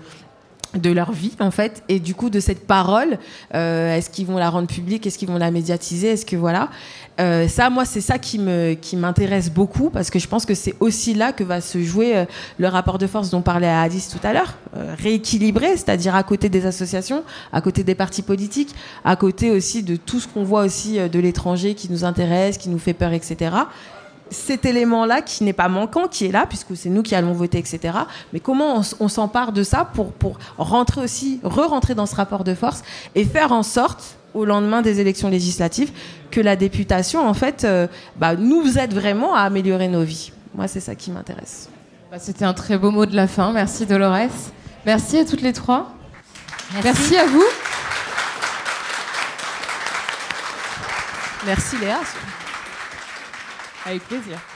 de leur vie en fait, et du coup de cette parole, euh, est-ce qu'ils vont la rendre publique, est-ce qu'ils vont la médiatiser, est-ce que voilà, euh, ça moi c'est ça qui me qui m'intéresse beaucoup, parce que je pense que c'est aussi là que va se jouer euh, le rapport de force dont parlait Alice tout à l'heure, euh, rééquilibré, c'est-à-dire à côté des associations, à côté des partis politiques, à côté aussi de tout ce qu'on voit aussi euh, de l'étranger qui nous intéresse, qui nous fait peur, et cetera. Cet élément-là qui n'est pas manquant, qui est là, puisque c'est nous qui allons voter, et cetera. Mais comment on, on s'empare de ça pour, pour rentrer aussi, re-rentrer dans ce rapport de force et faire en sorte, au lendemain des élections législatives, que la députation, en fait, euh, bah, nous aide vraiment à améliorer nos vies. Moi, c'est ça qui m'intéresse. Bah, c'était un très beau mot de la fin. Merci, Dolores. Merci à toutes les trois. Merci, Merci à vous. Merci, Léa. Avec plaisir.